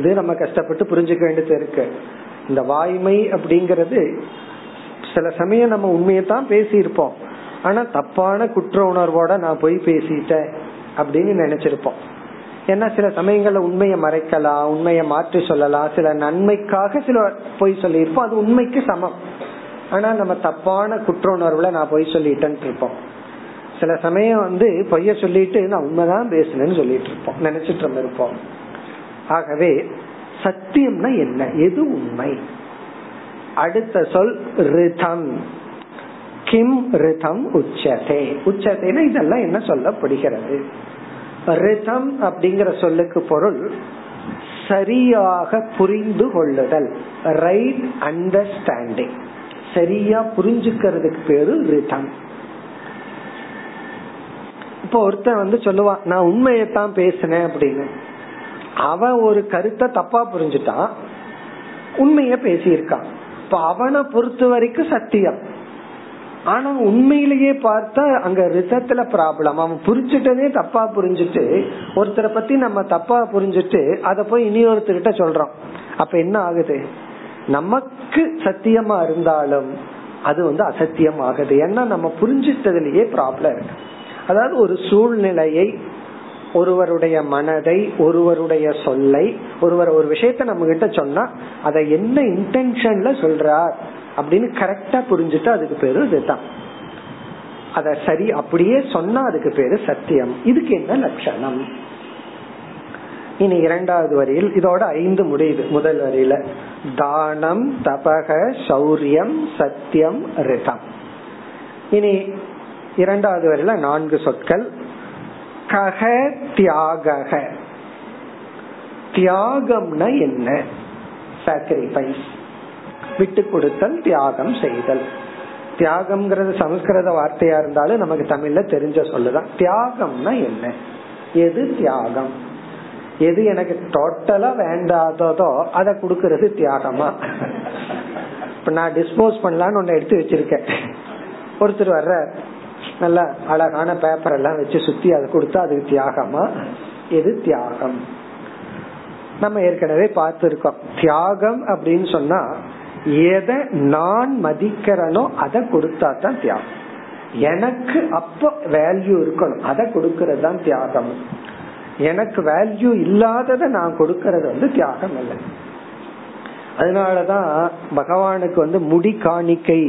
இது நம்ம கஷ்டப்பட்டு புரிஞ்சுக்க வேண்டியது இருக்கு. இந்த வாய்மை அப்படிங்கறது சில சமயம் நம்ம உண்மையத்தான் பேசியிருப்போம், ஆனா தப்பான குற்ற உணர்வோட நான் போய் பேசிட்டேன் அப்படின்னு நினைச்சிருப்போம். ஏன்னா சில சமயங்கள்ல உண்மையை மறைக்கலாம், உண்மையை மாற்றி சொல்லலாம், சில நன்மைக்காக சில பொய் சொல்லியிருப்போம், அது உண்மைக்கு சமம். ஆனா நம்ம தப்பான குற்ற உணர்வுல நான் பொய் சொல்லிட்டேன்னு இருப்போம். சில சமயம் வந்து பொய்ய சொல்லிட்டு நான் உண்மைதான் பேசுனேன்னு சொல்லிட்டு இருப்போம், நினைச்சிட்டு இருப்போம். ஆகவே சத்தியம்னா என்ன? எது உண்மை? அடுத்த சொல் ரிதம். கிம் ரிதம் உச்சதே. உச்சதேனா இதெல்லாம் என்ன சொல்லப்படுகிறது? ரிதம் அப்படிங்கிற சொல்லுக்கு பொருள் சரியாக புரிந்து கொள்ளுதல், ரைட் அண்டர்ஸ்டாண்டிங். சரியா புரிஞ்சுக்கிறதுக்கு பேரு ரிதம். இப்போ ஒருத்தன் வந்து சொல்லுவான் நான் உண்மையத்தான் பேசினேன் அப்படின்னு. அவன் ஒரு கருத்தை தப்பா புரிஞ்சுட்டான், உண்மைய பேசியிருக்கான். இப்ப அவனை பொறுத்த வரைக்கும் சத்தியம். ஆனா உண்மையிலேயே பார்த்தா அங்க ரிதத்துல ப்ராப்ளம். அவன் புரிஞ்சுட்டதே தப்பா புரிஞ்சுட்டு, ஒருத்தரை பத்தி நம்ம தப்பா புரிஞ்சுட்டு அதை போய் இனி ஒருத்தர்கிட்ட சொல்றோம். அப்ப என்ன ஆகுது? நமக்கு சத்தியமா இருந்தாலும் அது வந்து அசத்தியம் ஆகுது. ஏன்னா நம்ம புரிஞ்சுட்டதுலயே ப்ராப்ளம் இருக்கு. அதாவது ஒரு சூழ்நிலையை, ஒருவருடைய மனதை, ஒருவருடைய சொல்லை, ஒருவர் ஒரு விஷயத்தை நம்ம கிட்ட சொன்னா அதை என்ன இன்டென்ஷன்ல சொல்றார் அப்படின்னு கரெக்டா புரிஞ்சுட்டு அதுக்கு பேரு ரிதம். அத சரி அப்படியே சொன்னா அதுக்கு பேரு சத்தியம். இதுக்கு என்ன லட்சணம்? இனி இரண்டாவது வரியில் இதோட 5 முடியுது. முதல் வரியில தானம், தபக, சௌரியம், சத்தியம், ரிதம். இனி இரண்டாவது வரியில 4 சொற்கள். கக தியாக. தியாகம்னா என்ன? சாக்ரிஃபைஸ், விட்டு கொடுத்தல், தியாகம் செய்தல். தியாகம்ங்கிறது சமஸ்கிருத வார்த்தையா இருந்தாலும் நமக்கு தமிழ்ல தெரிஞ்ச சொல்லுதான். தியாகம்னா என்ன? எது தியாகம்? எது எனக்கு டோட்டலா வேண்டாததோ அதை கொடுக்கறது தியாகமா? இப்ப நான் டிஸ்போஸ் பண்ணலான்னு ஒன்னு எடுத்து வச்சிருக்கேன். ஒருத்தர் வர்ற நல்ல அழகான பேப்பர் எல்லாம் வச்சு சுத்தி அதை கொடுத்தா அது தியாகமா? எது தியாகம்? நம்ம ஏற்கனவே பார்த்திருக்கோம். தியாகம் அப்படின்னு சொன்னா எதை நான் மதிக்கிறனோ அதை கொடுத்தா தான் தியாகம். எனக்கு அப்போ வேல்யூ இருக்கணும், அதை கொடுக்கறது தான் தியாகம். எனக்கு வேல்யூ இல்லாததை நான் கொடுக்கறது வந்து தியாகம் இல்லை. அதனாலதான் பகவானுக்கு வந்து முடி காணிக்கை,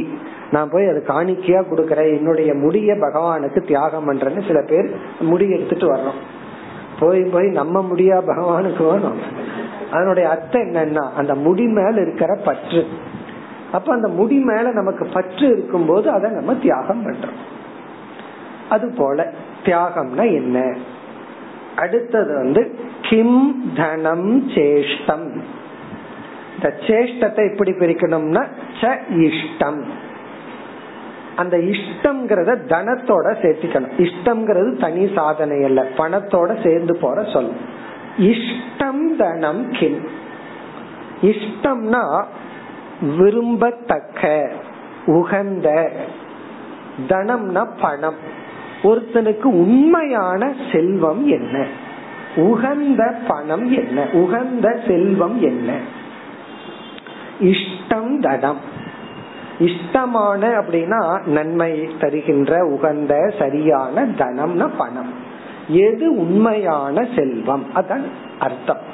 நான் போய் அது காணிக்கையா கொடுக்கறேன், என்னுடைய முடிய பகவானுக்கு தியாகம் பண்றேன்னு சில பேர் முடி எடுத்துட்டு வர்றோம். போய் போய் நம்ம முடியா பகவானுக்கு வேணும். அதனுடைய அர்த்தம் என்னன்னா அந்த முடி மேல இருக்கிற பற்று. அப்ப அந்த முடி மேல நமக்கு பற்று இருக்கும் போது அதை நம்ம தியாகம் பண்றோம். அது போல தியாகம்னா என்ன? அடுத்தது வந்து கிம் தனம் சேஷ்டம். இந்த சேஷ்டத்தை எப்படி பிரிக்கணும்னா ச இஷ்டம். அந்த இஷ்டம்ங்கிறத தனத்தோட சேர்த்துக்கணும். இஷ்டம்ங்கிறது தனி சாதனை அல்ல, பணத்தோட சேர்ந்து போற சொல். இஷ்டம் தனம் கிம். இஷ்டம்னா விரும்பத்தக்க, உகந்த. தனம்னா பணம். ஒருத்தனுக்கு உண்மையான செல்வம் என்ன? உகந்த பணம் என்ன? உகந்த செல்வம் என்ன? இஷ்டம் தனம். இஷ்டமான அப்படின்னா நன்மை தருகின்ற உகந்த சரியான, தனம்னா பணம். எது உண்மையான செல்வம்? அதான் அர்த்தம்.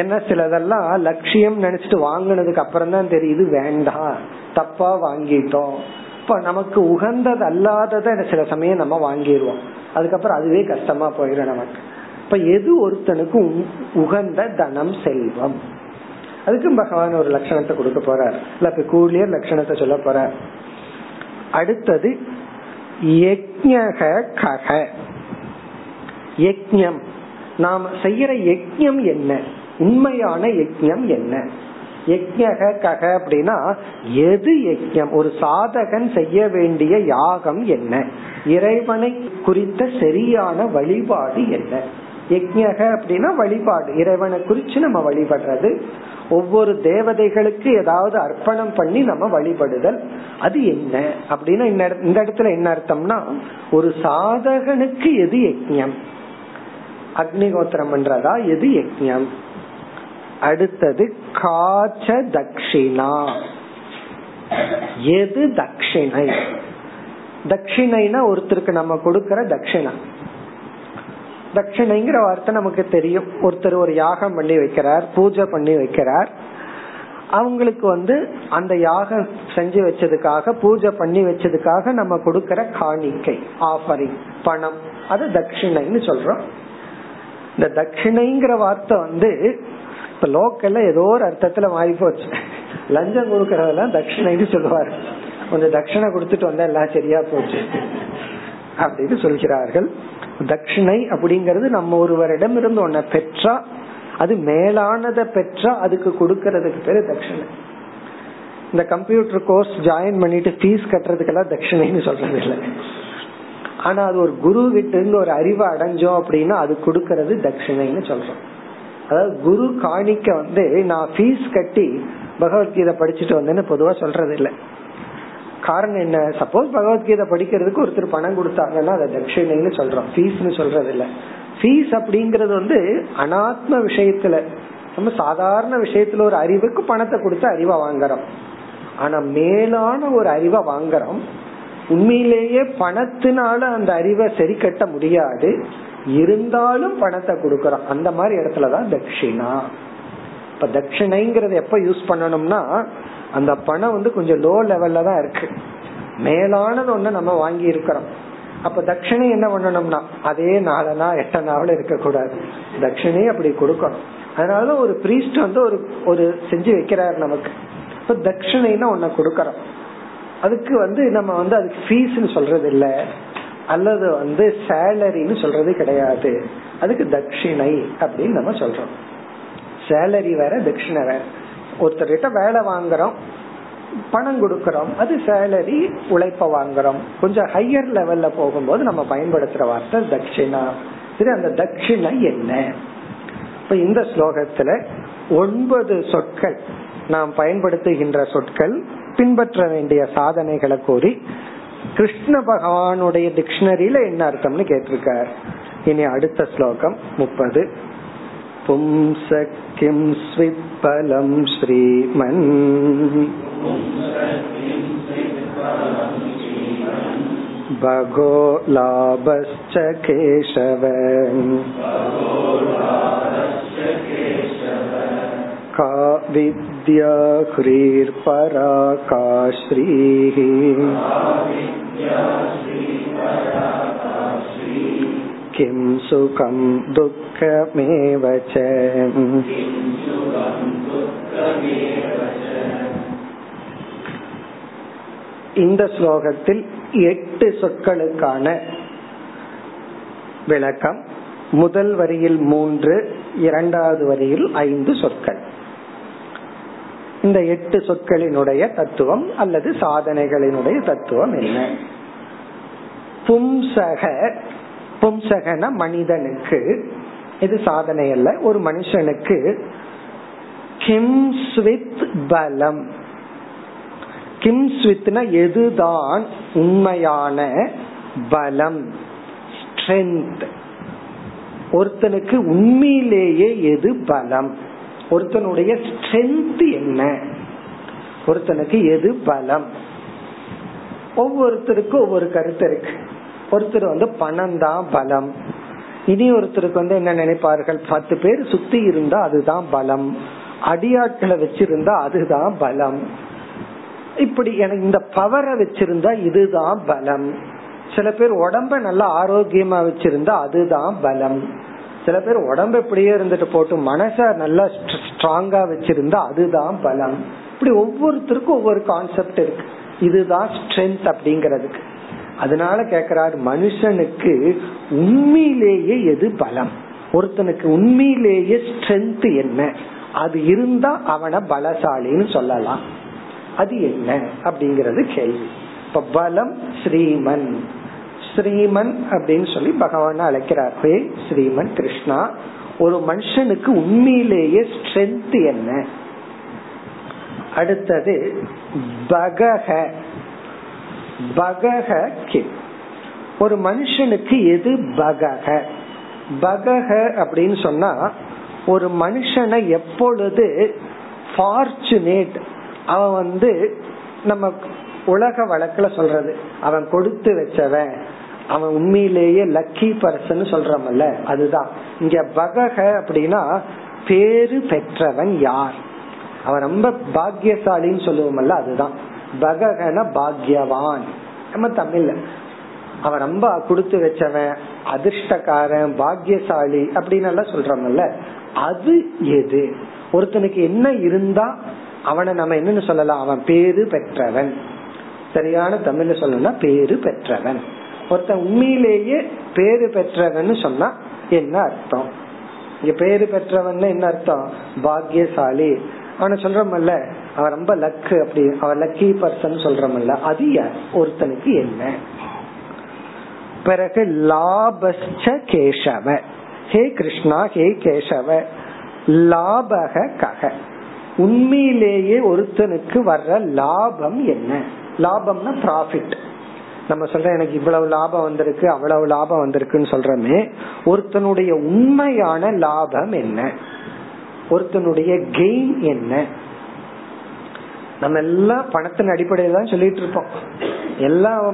என்ன சிலதெல்லாம் லட்சியம் நினைச்சிட்டு வாங்கினதுக்கு அப்புறம் தான் தெரியுது வேண்டாம், தப்பா வாங்கிட்டோம், இப்ப நமக்கு உகந்தது அல்லாததை சில சமயம் நம்ம வாங்கிடுவோம், அதுக்கப்புறம் அதுவே கஷ்டமா போயிடும் நமக்கு. இப்ப எது ஒருத்தனுக்கு உகந்த தனம் செல்வம், அதுக்கும் பகவான் ஒரு லட்சணத்தை கொடுக்க போறார், இல்ல இப்ப கூலியர் லட்சணத்தை சொல்ல போறார். அடுத்தது யஜ்ஞம், நாம் செய்யற யஜ்ஞம் என்ன, உண்மையான யஜ்ஞம் என்ன. யஜ்ஞக கக அப்படின்னா எது யஜ்ஞம், ஒரு சாதகன் செய்ய வேண்டிய யாகம் என்ன, இறைவனை குறித்த சரியான வழிபாடு என்ன. யஜ்ஞக அப்படின்னா வழிபாடு, இறைவனை குறிச்சு நம்ம வழிபடுறது, ஒவ்வொரு தேவதைகளுக்கு ஏதாவது அர்ப்பணம் பண்ணி நம்ம வழிபடுதல், அது என்ன அப்படின்னா இந்த இடத்துல என்ன அர்த்தம்னா ஒரு சாதகனுக்கு எது யஜ்ஞம், அக்னிகோத்திரம் பண்றதா எது யஜ்ஞம். அடுத்தது காச்ச தட்சிணா, எது தட்சிணை. தட்சிணைனா ஒருத்தருக்கு நம்ம கொடுக்கற தட்சிணா. தட்சிணைங்கிற வார்த்தை நமக்கு தெரியும், ஒருத்தர் ஒரு யாகம் பண்ணி வைக்கிறார், பூஜை பண்ணி வைக்கிறார், அவங்களுக்கு அந்த யாகம் செஞ்சு வச்சதுக்காக பூஜை பண்ணி வச்சதுக்காக நம்ம கொடுக்கற காணிக்கை, ஆஃபரிங், பணம், அது தட்சிணைன்னு சொல்றோம். இந்த தட்சிணைங்கிற வார்த்தை இப்ப லோக்கல்ல ஏதோ ஒரு அர்த்தத்துல மாறி போச்சு. லஞ்சம் கொடுக்கறதெல்லாம் தட்சிணைன்னு சொல்லுவாரு, கொஞ்சம் தட்சிணை கொடுத்துட்டு வந்தா எல்லாம் சரியா போச்சு அப்படின்னு சொல்கிறார்கள். தட்சிணை அப்படிங்கறது நம்ம ஒருவரிடம் இருந்து ஒன்ன பெற்றா, அது மேலானதை பெற்றா, அதுக்கு கொடுக்கறதுக்கு பேரு தட்சிணை. இந்த கம்ப்யூட்டர் கோர்ஸ் ஜாயின் பண்ணிட்டு ஃபீஸ் கட்டுறதுக்கெல்லாம் தட்சிணைன்னு சொல்றது இல்லை. ஆனா அது ஒரு குரு கிட்ட இருந்து ஒரு அறிவை அடைஞ்சோம் அப்படின்னா அது கொடுக்கறது தட்சிணைன்னு சொல்றோம். அதாவது குரு காணிக்க நான் ஃபீஸ் கட்டி பகவத்கீதை படிச்சுட்டு வந்தேன்னு பொதுவா சொல்றது இல்லை. காரணம் என்ன, சப்போஸ் பகவத்கீதை படிக்கிறதுக்கு ஒருத்தர் பணம் கொடுத்தாங்கன்னா அதை தட்சிணைன்னு சொல்றோம், ஃபீஸ்னு சொல்றது இல்லை. ஃபீஸ் அப்படிங்கறது அனாத்ம விஷயத்துல, நம்ம சாதாரண விஷயத்துல ஒரு அறிவுக்கு பணத்தை கொடுத்து அறிவை வாங்குறோம். ஆனா மேலான ஒரு அறிவை வாங்குறோம், உண்மையிலேயே பணத்தினால அந்த அறிவை சரி கட்ட முடியாது, இருந்தாலும் பணத்தை கொடுக்கறோம். அந்த மாதிரி இடத்துலதான் தட்சிணா. இப்ப தட்சிணைங்கிறது எப்ப யூஸ் பண்ணணும்னா, அந்த பணம் கொஞ்சம் லோ லெவல்ல தான் இருக்கு, மேலானது ஒண்ணு நம்ம வாங்கி இருக்கிறோம். அப்ப தட்சிணை என்ன பண்ணணும்னா அதே நாளனா எட்டனாவில இருக்க கூடாது, தட்சிணையை அப்படி கொடுக்கணும். அதனாலதான் ஒரு பிரீஸ்ட் ஒரு செஞ்சு வைக்கிறாரு நமக்கு. இப்ப தட்சிணைன்னா ஒண்ணு கொடுக்கறோம், அதுக்கு நம்ம அதுக்கு ஃபீஸ்ன்னு சொல்றது இல்ல, அல்லது சேலரின்னு சொல்றது கிடையாது, அதுக்கு தட்சிணை அப்படின்னு நம்ம சொல்றோம். சேலரி வேற தட்சிணை வேற. ஒருத்தர்கிட்ட வேலை வாங்குறோம், பணம் கொடுக்கறோம், அது சேலரி, உழைப்ப வாங்குறோம். கொஞ்சம் ஹையர் லெவல்ல போகும்போது நம்ம பயன்படுத்துற வார்த்தை தட்சிணா. சரி, அந்த தட்சிணை என்ன. இப்ப இந்த ஸ்லோகத்துல 9 சொற்கள், நாம் பயன்படுத்துகின்ற சொற்கள், பின்பற்ற வேண்டிய சாதனைகளை கூறி கிருஷ்ண பகவானுடைய டிக்ஷனரியில என்ன அர்த்தம்னு கேட்டிருக்கார். இனி அடுத்த ஸ்லோகம் 30. பும்சக் கிம் ஸ்வித்பலம் ஸ்ரீமன் பகோ லாபஸ்ச கேசவம் கா வித்யா ஹ்ரீர் பராகாஸ்ரீஹி கிம் சுகம் துக்கமேவ ச. இந்த ஸ்லோகத்தில் 8 சொற்களுக்கான விளக்கம். முதல் வரியில் 3, இரண்டாவது வரியில் 5 சொற்கள். இந்த 8 சொற்களினுடைய தத்துவம் அல்லது சாதனைகளினுடைய தத்துவம் என்ன. பும்சக, பும்சகன மனிதனுக்கு, இது சாதனை அல்ல, ஒரு மனுஷனுக்கு. கிம் ஸ்வித் பலம், கிம் ஸ்வித்னா எதுதான் உண்மையான பலம், ஸ்ட்ரென்த். ஒருத்தனுக்கு உண்மையிலேயே எது பலம், ஒருத்தனுடைய ஸ்ட்ரென்த் என்ன, ஒருத்தனுக்கு எது பலம். ஒவ்வொருத்தருக்கு ஒவ்வொரு கருத்து இருக்கு. ஒருத்தர் பணம் தான் பலம், இனி ஒருத்தருக்கு என்ன நினைப்பார்கள், 10 பேர் சுத்தி இருந்தா அதுதான் பலம், அடியாட்களை வச்சிருந்தா அதுதான் பலம், இப்படி எனக்கு இந்த பவரை வச்சிருந்தா இதுதான் பலம். சில பேர் உடம்ப நல்லா ஆரோக்கியமா வச்சிருந்தா அதுதான் பலம். சில பேர் உடம்பு எப்படியே இருந்துட்டு போட்டு மனச நல்லா ஸ்ட்ராங்கா வச்சிருந்தா அதுதான் பலம். இப்படி ஒவ்வொருத்தருக்கும் ஒவ்வொரு கான்செப்ட் இருக்கு, இதுதான் ஸ்ட்ரென்த் அப்படிங்கிறதுக்கு. அதனால கேக்குறாரு, மனுஷனுக்கு உண்மையிலேயே எது பலம், ஒருத்தனுக்கு உண்மையிலேயே ஸ்ட்ரென்த் என்ன, அது இருந்தா அவனை பலசாலின்னு சொல்லலாம், அது என்ன அப்படிங்கறது கேள்வி. இப்ப பலம் ஸ்ரீமன், ஸ்ரீமன் அப்படின்னு சொல்லி பகவான் அழைக்கிறார். ஹே ஸ்ரீமன் கிருஷ்ணா, ஒரு மனுஷனுக்கு உண்மையிலேயே ஸ்ட்ரென்த் என்ன? அடுத்தது பகஹ, பகஹ கி, ஒரு மனுஷனுக்கு எது பகஹ? பகஹ அப்படின்னு சொன்னா ஒரு மனுஷனை எப்பொழுது ஃபார்ச்சுனேட், அவன் வந்து நம்ம உலக வழக்குல சொல்றது அவன் கொடுத்து வச்சவன், அவன் உண்மையிலேயே லக்கி பர்சன் சொல்றமல்ல, அதுதான் இங்க பகஹ அப்படின்னா பேரு பெற்றவன் யார், அவன் ரொம்ப பாக்யசாலின்னு சொல்லுவோம்ல, அதுதான் பகஹன பாக்யவான். நம்ம தமிழ்ல அவன் ரொம்ப கொடுத்து வச்சவன், அதிர்ஷ்டக்காரன், பாக்யசாலி அப்படின்னு எல்லாம் சொல்றமல்ல, அது எது? ஒருத்தனுக்கு என்ன இருந்தா அவனை நம்ம என்னன்னு சொல்லலாம், அவன் பேரு பெற்றவன். சரியான தமிழ்ல சொல்லணும்னா பேரு பெற்றவன். ஒருத்தன் உண்மையிலேயே பேரு பெற்றவன் சொன்னா என்ன அர்த்தம்? இங்க பேரு பெற்றவன் என்ன அர்த்தம்? பாக்யசாலி. அவனை சொல்றமல்ல அவன் ரொம்ப லக் அப்படி, அவன் லக்கி பர்சன் சொல்றமல்ல, அது ஒருத்தனுக்கு என்ன? பிறகு லாபஸ்ச கேசவ, ஹே கிருஷ்ணா ஹே கேசவ லாபக கக, உண்மையிலேயே ஒருத்தனுக்கு வர்ற லாபம் என்ன? லாபம்னா ப்ராஃபிட். நம்ம சொல்ற எனக்கு இவ்வளவு லாபம் வந்திருக்கு, அவ்வளவு லாபம் வந்திருக்குன்னு சொல்றமே, ஒருத்தனுடைய உண்மையான லாபம் என்ன, ஒருத்தனுடைய கெயின் என்ன? நம்ம எல்லாம் பணத்தின் அடிப்படையில தான் சொல்லிட்டு இருப்போம், எல்லாம்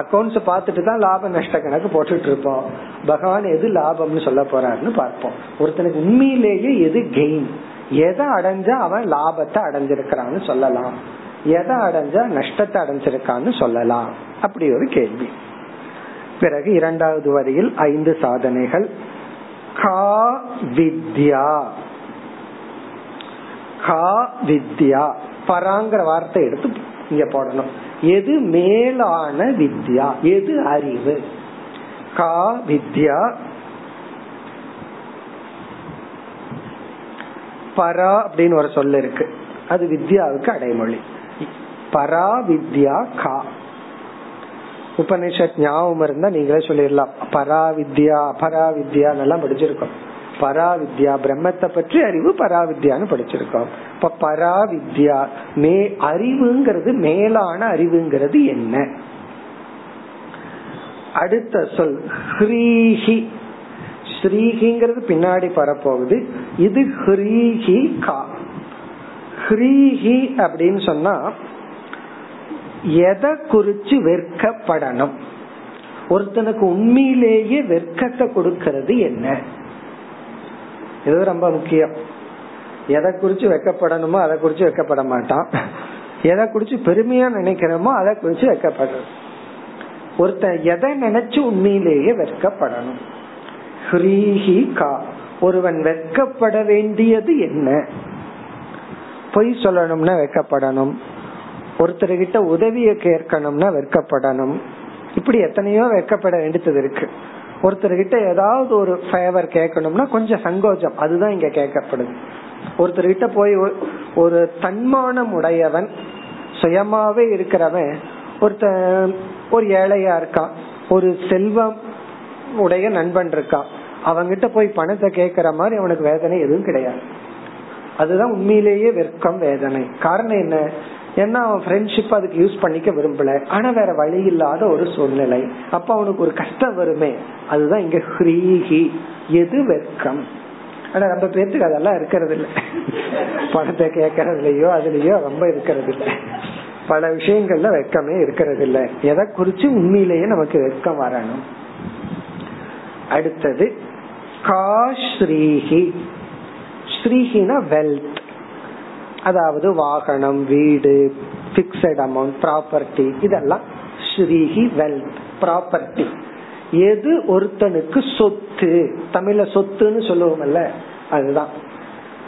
அக்கௌண்ட்ஸ் பார்த்துட்டு தான் லாப நஷ்ட கணக்கு போட்டுட்டு இருப்போம். பகவான் எது லாபம்னு சொல்ல போறாருன்னு பார்ப்போம். ஒருத்தனுக்கு உண்மையிலேயே எது கெயின், எதை அடைஞ்சா அவன் லாபத்தை அடைஞ்சிருக்கிறான்னு சொல்லலாம், எதை அடைஞ்சா நஷ்டத்தை அடைஞ்சிருக்கான்னு சொல்லலாம், அப்படி ஒரு கேள்வி. பிறகு இரண்டாவது வரியில் 5 சாதனைகள். கா வித்யா, கா வித்யா பராங்கிற வார்த்தை எடுத்து இங்க போடணும். எது மேலான வித்யா, எது அறிவு? கா வித்யா பரா அப்படின்னு ஒரு சொல்ல இருக்கு, அது வித்யாவுக்கு அடைமொழி. பரா வித்யா கா, உபனிஷத் ஞாபகம் இருந்தா நீங்களே சொல்லிடலாம். பரா வித்யா அபரா வித்யா நல்லா படிச்சிருக்கோம். பரா வித்யா பிரம்மத்தை பற்றி அறிவு, பரா வித்யான்னு படிச்சிருக்கோம். இப்ப பரா வித்யா மே அறிவுங்கிறது, மேலான அறிவுங்கிறது என்ன? அடுத்த சொல் ஹ்ரீஹி, ஸ்ரீஹிங்கிறது பின்னாடி பரப்போகுது, இது ஹ்ரீஹி கா. ஹ்ரீஹி அப்படின்னு சொன்னா எதை குறிச்சு வெறுக்கப்படணும், ஒருத்தனுக்கு உண்மையிலேயே வெறுக்கத்தை கொடுக்கிறது என்ன? இது ரொம்ப முக்கியம். எதை குறிச்சு வெக்கப்படணுமோ அதை குறிச்சு வெக்கப்பட மாட்டான், எதை குறிச்சு பெருமையா நினைக்கிறோமோ அதை குறிச்சு வெக்கப்படணும். ஒருத்தன் எதை நினைச்சு உண்மையிலேயே வெட்கப்படணும்? ஹ்ரீஹி கா, ஒருவன் வெட்கப்பட வேண்டியது என்ன? பொய் சொல்லணும்னா வெட்கப்படணும், ஒருத்தர்கிட்ட உதவிய கேட்கணும்னா வெட்கப்படணும், இப்படி எத்தனையோ வெட்கப்பட வேண்டியது இருக்கு. ஒருத்தர்கிட்ட ஏதாவது ஒரு ஃபேவர் கேட்கணும்னா கொஞ்சம் சங்கோஜம், அதுதான் இங்க கேட்கப்படுது. ஒருத்தர்கிட்ட போய் ஒரு தன்மானம் உடையவன், சுயமாவே இருக்கிறவன், ஒரு ஏழையா இருக்கான், ஒரு செல்வம் உடைய நண்பன் இருக்கான், அவன்கிட்ட போய் பணத்தை கேட்கற மாதிரி அவனுக்கு வேதனை எதுவும் கிடையாது. அதுதான் உண்மையிலேயே வெட்கம், வேதனை. காரணம் என்ன? ஏன்னா அவன் ஃப்ரெண்ட்ஷிப் அதுக்கு யூஸ் பண்ணிக்க விரும்பல, ஆனா வேற வழி இல்லாத ஒரு சூழ்நிலை, அப்ப அவனுக்கு ஒரு கஷ்டம் வருமே, அதுதான் இங்க ஹ்ரீஹி, எது வெட்கம். ஆனா நம்ம பேருக்கு அதெல்லாம் இருக்கிறது இல்லை, பணத்தை கேட்கறதுலயோ அதுலயோ ரொம்ப இருக்கிறது இல்லை, பல விஷயங்கள்ல வெட்கமே இருக்கிறது இல்லை. எதை குறிச்சு உண்மையிலேயே நமக்கு வெட்கம் வரணும்? அடுத்தது காஸ்ரீஹி, ஸ்ரீஹினா வெல்த், அதாவது வாகனம், வீடு, பிக்ஸட் அமௌண்ட், ப்ராப்பர்ட்டி, இதெல்லாம் ஸ்ரீஹி வெல்த் ப்ராப்பர்ட்டி. எது ஒருத்தனுக்கு சொத்து, தமிழ சொத்துன்னு சொல்லுவோம்ல, அதுதான்.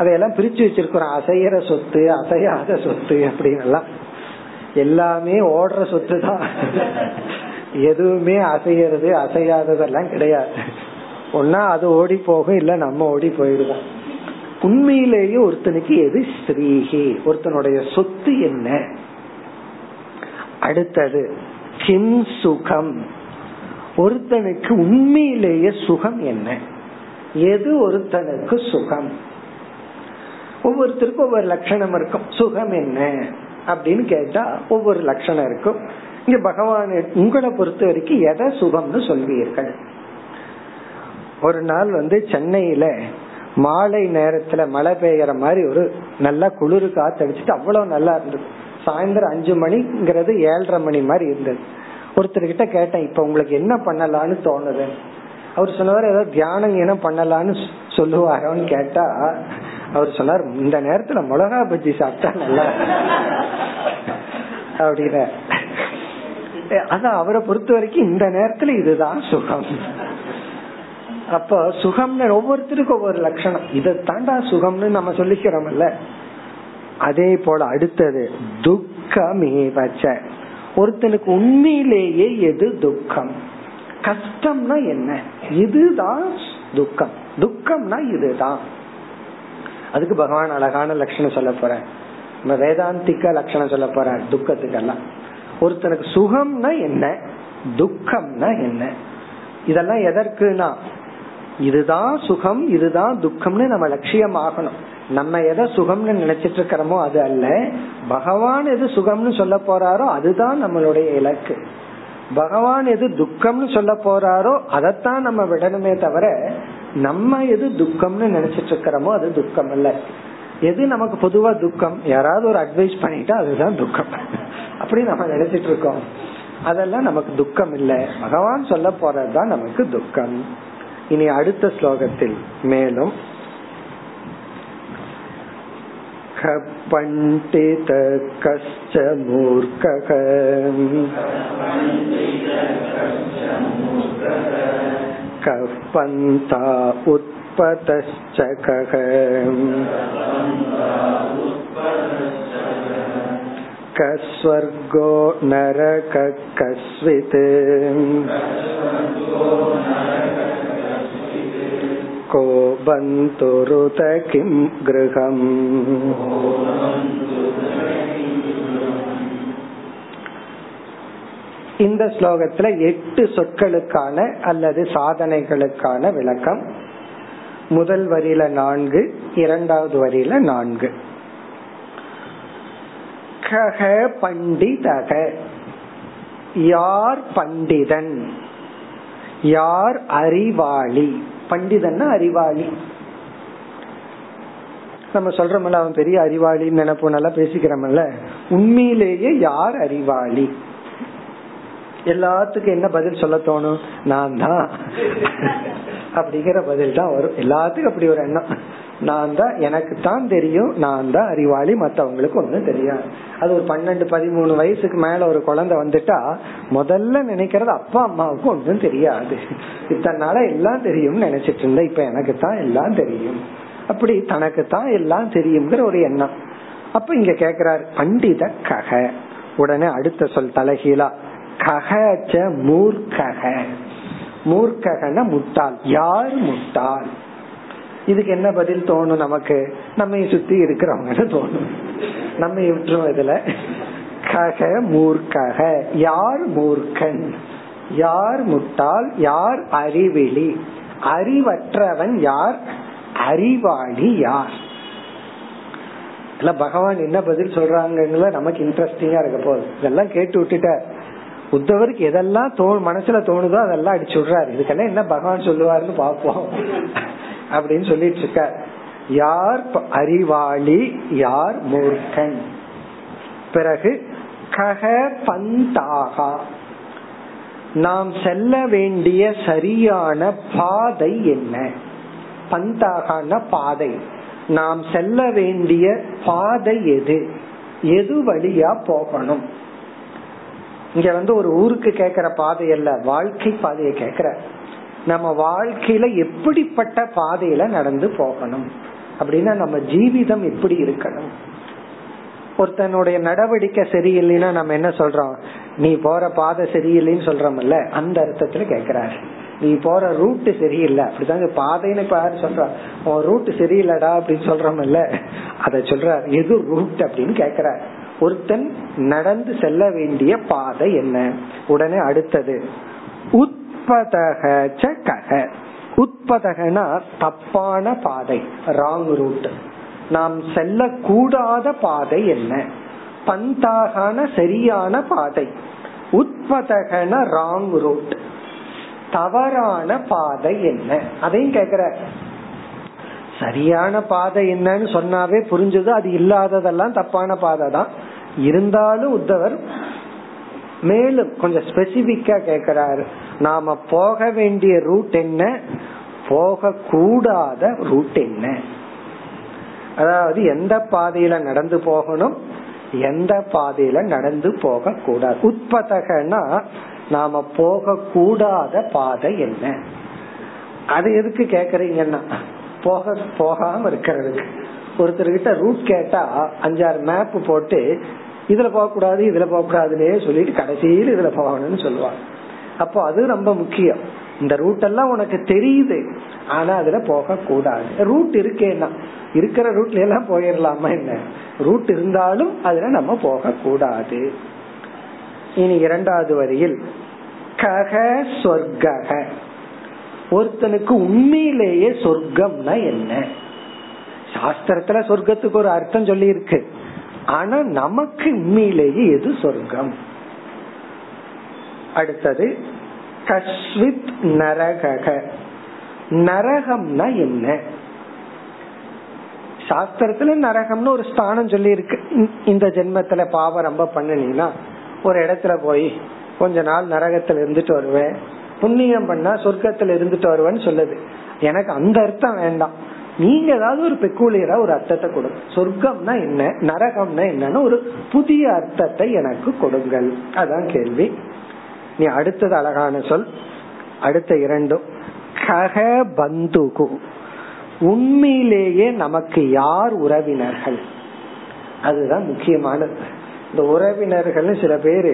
அதையெல்லாம் பிரிச்சு வச்சிருக்கிறோம், அசையற சொத்து, அசையாத சொத்து அப்படின்னு. எல்லாமே ஓடுற சொத்து தான், எதுவுமே அசையறது அசையாததெல்லாம் கிடையாது. ஒன்னா அது ஓடி போகும், இல்ல நம்ம ஓடி போயிடுவோம். உண்மையிலேயே ஒருத்தனுக்கு எது ஸ்ரீஹி, ஒருத்தனுடைய சொத்து என்ன. அடுத்தது கிம் சுகம், ஒருத்தனுக்கு உண்மையிலேயே சுகம் என்ன, எது ஒருத்தனுக்கு சுகம். ஒவ்வொருத்தருக்கும் ஒவ்வொரு லட்சணம் இருக்கும். சுகம் என்ன அப்படின்னு கேட்டா ஒவ்வொரு லட்சணம் இருக்கும். இங்க பகவான் உங்களை பொறுத்த வரைக்கும் எதை சுகம்னு சொல்வீர்கள். ஒரு நாள் சென்னையில மாலை நேரத்துல மழை பெய்யற மாதிரி ஒரு நல்லா குளிர் காத்தடிச்சுட்டு அவ்வளவு நல்லா இருந்தது. சாயந்தரம் 5 மணிங்கிறது 7:30 மணி மாதிரி இருந்தது. ஒருத்தர்கிட்ட கேட்டேன், இப்ப உங்களுக்கு என்ன பண்ணலான்னு தோணுது. அவர் சொன்னவர், ஏதாவது தியானம் என்ன பண்ணலான்னு சொல்லுவாரோன்னு கேட்டா, அவர் சொன்னார், இந்த நேரத்துல மிளகா பஜ்ஜி சாப்பிட்டா நல்லா அப்படின்னு. அதான் அவரை பொறுத்த வரைக்கும் இந்த நேரத்துல இதுதான் சுகம். அப்ப சுகம்னு ஒவ்வொருத்தருக்கும் ஒவ்வொரு லட்சணம். இதை தாண்டா சுகம்னு நம்ம சொல்லிக்கிறோம்ல. அதே போல அடுத்தது துக்கமேவச்ச, ஒருத்தனுக்கு உண்மையிலேயே எது துக்கம், கஷ்டம்னா என்ன, இதுதான் துக்கம், துக்கம்னா இதுதான். அதுக்கு பகவான் அழகான லட்சணம் சொல்ல போற, நம்ம வேதாந்திக்க லட்சணம் சொல்ல போற துக்கத்துக்கெல்லாம். ஒருத்தனுக்கு சுகம்னா என்ன, துக்கம்னா என்ன, இதெல்லாம் எதற்குனா இதுதான் சுகம் இதுதான் துக்கம்னு நம்ம லட்சியம் ஆகணும். நம்ம எதை சுகம்னு நினைச்சிட்டு இருக்கிறோமோ அது அல்ல, பகவான் எது சுகம்னு சொல்ல போறாரோ அதுதான் நம்மளுடைய இலக்கு. பகவான் எது துக்கம்னு சொல்ல போறாரோ அதத்தான் நம்ம விடணுமே தவிர, நம்ம எது துக்கம்னு நினைச்சிட்டு இருக்கிறோமோ அது துக்கம் அல்ல. எது நமக்கு பொதுவா துக்கம், யாராவது ஒரு அட்வைஸ் பண்ணிட்டா அதுதான் துக்கம் அப்படி நம்ம நினைச்சிட்டு இருக்கோம். அதெல்லாம் நமக்கு துக்கம் இல்ல, பகவான் சொல்ல போறதுதான் நமக்கு துக்கம். இனி அடுத்த ஸ்லோகத்தில் மேலும் பண்டித கஷ்ட மூர்க்கக கபந்தா உத்பதஸ்சக கஸ்வர்கோ நரக கஸ்விதே கோபந்தோருத கிம் கிரகம். இந்த ஸ்லோகத்துல 8 சொற்களுக்கான அல்லது சாதனைகளுக்கான விளக்கம். முதல் வரியில 4, இரண்டாவது வரியில 4. கஹ பண்டிதக, யார் பண்டிதன், யார் அறிவாளி. பண்டிதன் அறிவாளி, நம்ம சொல்றோம்ல அவன் பெரிய அறிவாளின்னு நினைப்போம், நல்லா பேசிக்கிறோம்ல. உண்மையிலேயே யார் அறிவாளி, எல்லாத்துக்கும் என்ன பதில் சொல்ல தோணும், நான் தான் அப்படிங்கிற பதில் தான் வரும் எல்லாத்துக்கும். அப்படி ஒரு எண்ணம், நான் தான், எனக்கு தான் தெரியும், நான் தான் அறிவாளி, மற்றவங்களுக்கு ஒன்றும் தெரியாது. அது ஒரு 12-13 வயசுக்கு மேல ஒரு குழந்தை வந்துட்டா முதல்ல நினைக்கிறது அப்பா அம்மாவுக்கு ஒன்றும் தெரியாது, இத்தனால எல்லாம் தெரியும்னு நினைச்சிட்டு இருந்தா இப்ப எனக்கு தான் எல்லாம் தெரியும், அப்படி தனக்கு தான் எல்லாம் தெரியுங்கிற ஒரு எண்ணம். அப்ப இங்க கேக்குறாரு பண்டித கக, உடனே அடுத்த சொல் தலைகீழா ககச்ச மூர்க்கக. மூர்க்ககன முட்டாள், யார் முட்டாள். இதுக்கு என்ன பதில் தோணும் நமக்கு, நம்ம சுத்தி இருக்கிறவங்க தோணும், நம்ம விட்டுருவோம். இதுல கக மூர்க்கக, யார் மூர்க்கன், யார் முட்டாள், யார் அறிவிலி, அறிவற்றவன் யார், அறிவாளி யார். இல்ல பகவான் என்ன பதில் சொல்றாங்கன்னு நமக்கு இன்ட்ரெஸ்டிங்கா இருக்க போகுது. இதெல்லாம் கேட்டு விட்டுட்டார் உத்தவருக்கு, எதெல்லாம் மனசுல தோணுதோ அதெல்லாம் அடிச்சு விடுறாரு. இதுக்கெல்லாம் என்ன பகவான் சொல்லுவாருன்னு பாப்போம் அப்படின்னு சொல்லிட்டு இருக்க. யார் அறிவாளி, யார் மூர்க்கன். பிறகு கஹ பந்தாகா, நாம் செல்ல வேண்டிய சரியான பாதை என்ன. பந்தாகன பாதை, நாம் செல்ல வேண்டிய பாதை எது, எது வழியா போகணும். இங்க ஒரு ஊருக்கு கேக்குற பாதையல்ல, வாழ்க்கை பாதையை கேக்குற. நம்ம வாழ்க்கையில எப்படிப்பட்ட பாதையில நடந்து போகணும் அப்படின்னா நம்ம ஜீவிதம் எப்படி இருக்கணும். ஒருத்தனுடைய நடவடிக்கை சரியில்லைன்னா நம்ம என்ன சொல்றோம், நீ போற பாதை சரியில்லைன்னு சொல்றோம்ல, அந்த அர்த்தத்துல கேக்குறாரு. நீ போற ரூட் சரியில்லை அப்படிதான் பாதைன்னு யாரு சொல்றாரு, உன் ரூட் சரியில்லடா அப்படின்னு சொல்றோம்ல, அத சொல்றாரு. எது ரூட் அப்படின்னு கேக்குறாரு. ஒருத்தன் நடந்து செல்ல வேண்டிய பாதை என்ன. உடனே அடுத்தது உட்பதகனா தப்பான பாதை, ராங் ரூட், நாம் செல்ல கூடாத பாதை என்ன. பந்தாகன சரியான பாதை, உட்பதகன ராங் ரூட், தவறான பாதை என்ன. அதையும் கேக்குற. சரியான பாதை என்னன்னு சொன்னாவே புரிஞ்சது அது இல்லாததெல்லாம் தப்பான பாதை தான். இருந்தாலும் உத்தவர் மேலும் கொஞ்சம் ஸ்பெசிபிக்கா கேக்குறாரு, நாம போக வேண்டிய ரூட் என்ன, போக கூடாத ரூட் என்ன. அதாவது எந்த பாதையில நடந்து போகணும், எந்த பாதையில நடந்து போக கூடாது. உட்பதகனா நாம போக கூடாத பாதை என்ன. அது எதுக்கு கேக்குறீங்கன்னா போகாம இருக்கிறதுக்கு. ஒருத்தர்கிட்ட ரூட் கேட்டா அஞ்சாறு மேப் போட்டு இதுல போக கூடாது இதுல போக கூடாதுன்னே சொல்லிட்டு கடைசியில் இதுல போகணும்னு சொல்லுவாங்க. அப்போ அது ரொம்ப முக்கியம். இந்த ரூட் எல்லாம் உனக்கு தெரியுது, ஆனா அதுல போக கூடாது. ரூட் இருக்கேன்னா இருக்கிற ரூட்ல எல்லாம் போயிடலாமா என்ன, ரூட் இருந்தாலும் அதுல நம்ம போக கூடாது. இனி இரண்டாவது வரியில் கக சொர்க்கக, ஒருத்தனுக்கு உண்மையிலேயே சொர்க்கம்னா என்ன. சாஸ்திரத்துல சொர்க்கத்துக்கு ஒரு அர்த்தம் சொல்லி இருக்கு, ஆனா நமக்கு உண்மையிலேயே எது சொர்க்கம். அடுத்தது கஸ்வித் நரகக, நரகம்னா என்ன. சாஸ்திரத்துல நரகம்னு ஒரு ஸ்தானம் சொல்லி இருக்கு. இந்த ஜென்மத்துல பாவம் ரொம்ப பண்ணினா ஒரு இடத்துல போய் கொஞ்ச நாள் நரகத்துல இருந்துட்டு வருவேன், புண்ணியம் பண்ணா சொர்க்கத்துல இருந்துட்டு வருவேன்னு சொல்லுது. எனக்கு அந்த அர்த்தம் வேண்டாம், நீங்க ஏதாவது ஒரு பெக்குலியரா ஒரு அர்த்தத்தை கொடுங்க. சொர்க்கம்னா என்ன, நரகம்னா என்னன்னு ஒரு புதிய அர்த்தத்தை எனக்கு கொடுங்கள், அதான் கேள்வி. நீ அடுத்தது அழகான சொல். அடுத்த இரண்டும் கக பந்துகு, உண்மையிலேயே நமக்கு யார் உறவினர்கள், அதுதான் முக்கியமானது. இந்த உறவினர்கள் சில பேரு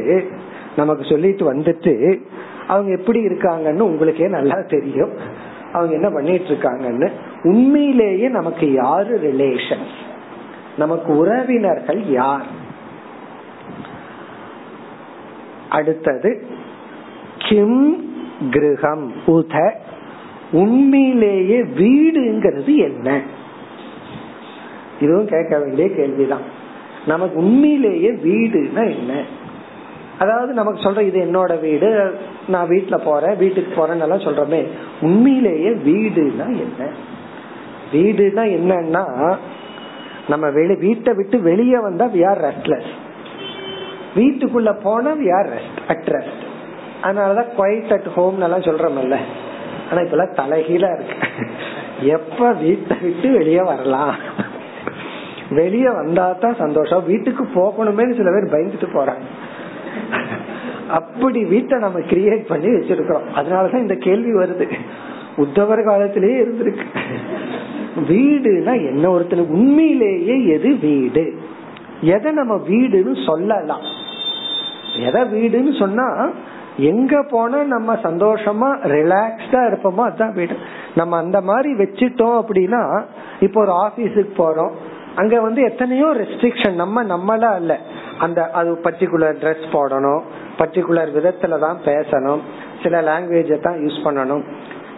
நமக்கு சொல்லிட்டு வந்துட்டு அவங்க எப்படி இருக்காங்கன்னு உங்களுக்கே நல்லா தெரியும், அவங்க என்ன பண்ணிட்டு இருக்காங்கன்னு. உண்மையிலேயே நமக்கு யாரு ரிலேஷன், நமக்கு உறவினர்கள் யார். அடுத்தது கிம் கிரகம் உத, உண்மையிலேயே வீடுங்கிறது என்ன. இதுவும் கேட்க வேண்டிய கேள்விதான். நமக்கு உண்மையிலேயே வீடுனா என்ன. அதாவது நமக்கு சொல்ற இது என்னோட வீடு, நான் வீட்டுல போறேன் வீட்டுக்கு போறேன்னு சொல்றமே, உண்மையிலேயே வீடுனா என்ன. வீடுனா என்னன்னா நம்ம வீட்டை விட்டு வெளியே வந்தா we are restless, வீட்டுக்குள்ள போனா we are at rest. அதனாலதான் குவைட் அட் ஹோம் எல்லாம் சொல்றோம்ல. ஆனா இப்பெல்லாம் தலைகீழா இருக்கு, எப்ப வீட்டை விட்டு வெளியே வரலாம், வெளியே வந்தா தான் சந்தோஷம், வீட்டுக்கு போகணுமே சில பேர் பயந்துட்டு போறாங்க. அப்படி வீட்டை நம்ம கிரியேட் பண்ணி வச்சிருக்கிறோம். அதனாலதான் இந்த கேள்வி வருது, உத்தவர் காலத்திலேயே இருந்திருக்கு. வீடுனா என்ன, ஒருத்தனுக்கு உண்மையிலேயே எது வீடு, எதை நம்ம வீடுன்னு சொல்லலாம். எதை வீடுன்னு சொன்னா எங்க போனா நம்ம சந்தோஷமா ரிலாக்ஸ்டா இருப்போமோ அதுதான் வீடு. நம்ம அந்த மாதிரி வச்சுட்டோம் அப்படின்னா, இப்போ ஒரு ஆபீஸுக்கு போறோம், அங்க எத்தனையோ ரெஸ்ட்ரிக்ஷன், நம்ம நம்மளா இல்ல, அந்த அது பர்டிகுலர் ட்ரெஸ் போடணும், பர்டிகுலர் விதத்துல தான் பேசணும், சில லாங்குவேஜ தான் யூஸ் பண்ணணும்,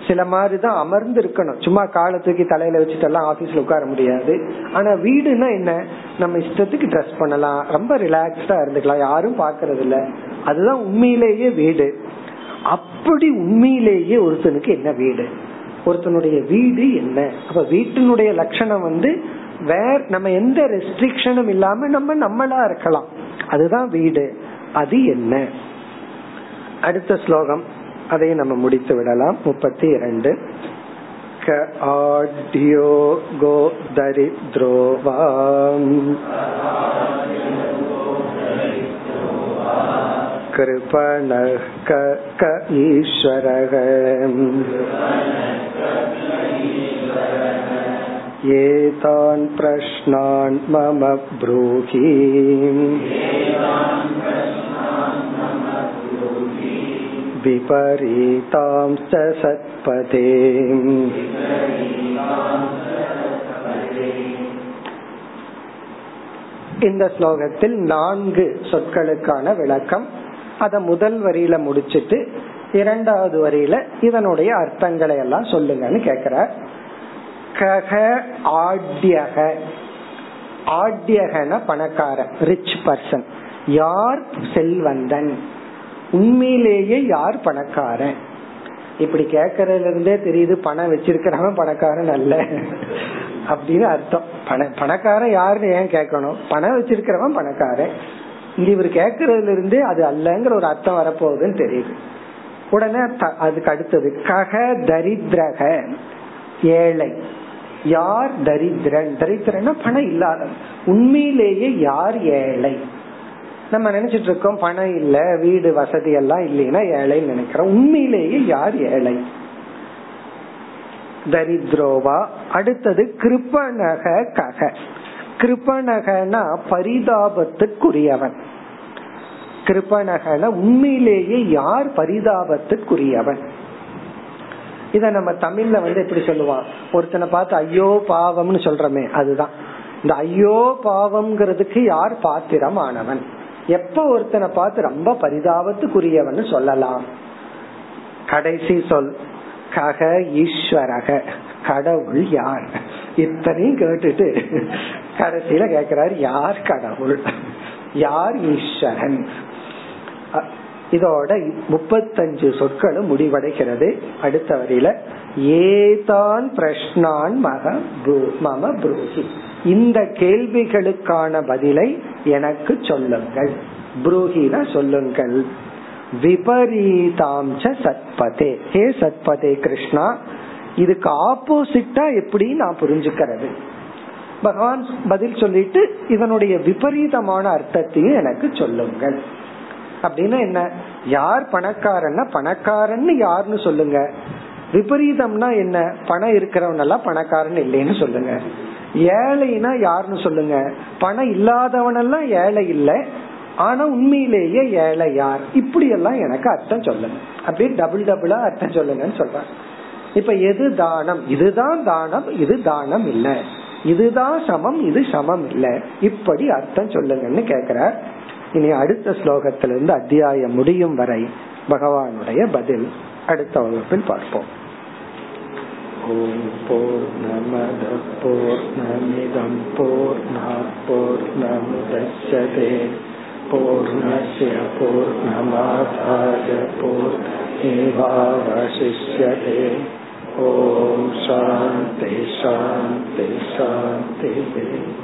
சில மாதிரி தான் அமர்ந்து இருக்கணும், சும்மா காலை தூக்கி தலையில வச்சுட்டு எல்லாம் ஆபீஸ்ல உட்கார முடியாது. ஆனா வீடுன்னா என்ன, நம்ம இஷ்டத்துக்கு ட்ரெஸ் பண்ணலாம், ரொம்ப ரிலாக்ஸ்டா இருந்துக்கலாம், யாரும் பாக்குறது இல்ல, அதுதான் உண்மையிலேயே வீடு. அப்படி உண்மையிலேயே ஒருத்தனுக்கு என்ன வீடு, ஒருத்தனுடைய வீடு என்ன. அப்ப வீட்டினுடைய லட்சணம் வேற, நம்ம எந்த ரெஸ்ட்ரிக்ஷனும் இல்லாம நம்ம நம்மளா இருக்கலாம், அதுதான் வீடு. அது என்ன. அடுத்த ஸ்லோகம் அதை நம்ம முடித்து விடலாம். 32 க ஆட்யோ கோ தரித்ரோவாம் கிருபணஹ் க ஈஸ்வரஹ் ஏதான் ப்ரஷ்னான் மம ப்ரூஹி விபரீதாம் ச சத்பதே. இந்த ஸ்லோகத்தில் 4 சொற்களுக்கான விளக்கம், அத முதல் வரியில முடிச்சிட்டு இரண்டாவது வரியில இதனுடைய அர்த்தங்களை எல்லாம் சொல்லுங்கன்னு கேக்குறார். கக ஆட்யக, ஆட்யகன பணக்காரன், ரிச் பர்சன். யார் செல்வந்தன், உண்மையிலேயே யார் பணக்காரன்? இப்படி கேக்குறதுல இருந்தே தெரியுது பணம் வச்சிருக்கிறவன் பணக்காரன் அல்ல அப்படின்னு அர்த்தம். பணக்காரன் யாருன்னு ஏன் கேட்கணும், பணம் வச்சிருக்கிறவன் பணக்காரன். இங்க இவர் கேக்குறதுல இருந்தே அது அல்லங்கிற ஒரு அர்த்தம் வரப்போகுதுன்னு தெரியுது. உடனே அதுக்கு அடுத்தது கக தரித்ரக, ஏழை. யார் தரித்திரன், தரித்திரன்னா பணம் இல்லாதவன். உண்மையிலேயே யார் ஏழை? நம்ம நினைச்சிட்டு இருக்கோம் பணம் இல்ல வீடு வசதி எல்லாம் இல்லைன்னா ஏழைன்னு நினைக்கிறோம். உண்மையிலேயே யார் ஏழை? தரித்ரோவா. அடுத்தது கிருபணக கக, கிருபணகனா பரிதாபத்துக்குரியவன். கிருபணகன உண்மையிலேயே யார் பரிதாபத்துக்குரியவன்? இத நம்ம தமிழ்ல எப்படி சொல்லுவான், ஒருத்தனை பார்த்து ஐயோ பாவம்னு சொல்றமே அதுதான். இந்த ஐயோ பாவம்ங்கிறதுக்கு யார் பாத்திரம் ஆனவன்? எப்ப ஒருத்தனை பார்த்து ரொம்ப பரிதாபத்துக்குரியவன் சொல்லலாம். கடைசி சொல் கக ஈஸ்வரக, கடவுள் யார்? இத்தனையும் கேட்டுட்டு கடைசியில கேக்குறாரு யார் கடவுள், யார் ஈஸ்வரன். இதோட 35 சொற்களும் முடிவடைகிறது. அடுத்த வரையில ஏதான் பிரஷ்னான் மம ப்ரூஹி, இந்த கேள்விகளுக்கான பதிலை எனக்கு சொல்லுங்கள். ப்ரூஹினா சொல்லுங்கள். விபரீதாம் ச சத்பதே, ஹே சத்பதே கிருஷ்ணா, இதுக்கு ஆப்போசிட்டா எப்படி நான் புரிஞ்சுக்கிறது? பகவான் பதில் சொல்லிட்டு இதனுடைய விபரீதமான அர்த்தத்தையும் எனக்கு சொல்லுங்கள். அப்படின்னா என்ன, யார் பணக்காரன்னா பணக்காரன்னு யாருன்னு சொல்லுங்க. விபரீதம்னா என்ன, பணம் இருக்கிறவனெல்லாம் பணக்காரன் இல்லைன்னு சொல்லுங்க. ஏழைனா யாருன்னு சொல்லுங்க, பணம் இல்லாதவனெல்லாம் ஏழை இல்லை, ஆனா உண்மையிலேயே ஏழை யார்? இப்படி எல்லாம் எனக்கு அர்த்தம் சொல்லுங்க. அப்படியே டபுள் டபுளா அர்த்தம் சொல்லுங்கன்னு சொல்றேன். இப்ப எது தானம், இதுதான் தானம், இது தானம் இல்ல, இதுதான் சமம், இது சமம் இல்ல, இப்படி அர்த்தம் சொல்லுங்கன்னு கேக்குறார். இனி அடுத்த ஸ்லோகத்திலிருந்து அத்தியாயம் முடியும் வரை பகவானுடைய பதில் அடுத்த வகுப்பில் பார்ப்போம். ஓம் பூர்ணமத பூர்ணமிதம் பூர்ணாத் பூர்ணமுதச்யதே, பூர்ணஸ்ய பூர்ணமாதாய பூர்ணமேவாவசிஷ்யதே. ஓம் சாந்தி சாந்தி சாந்தி.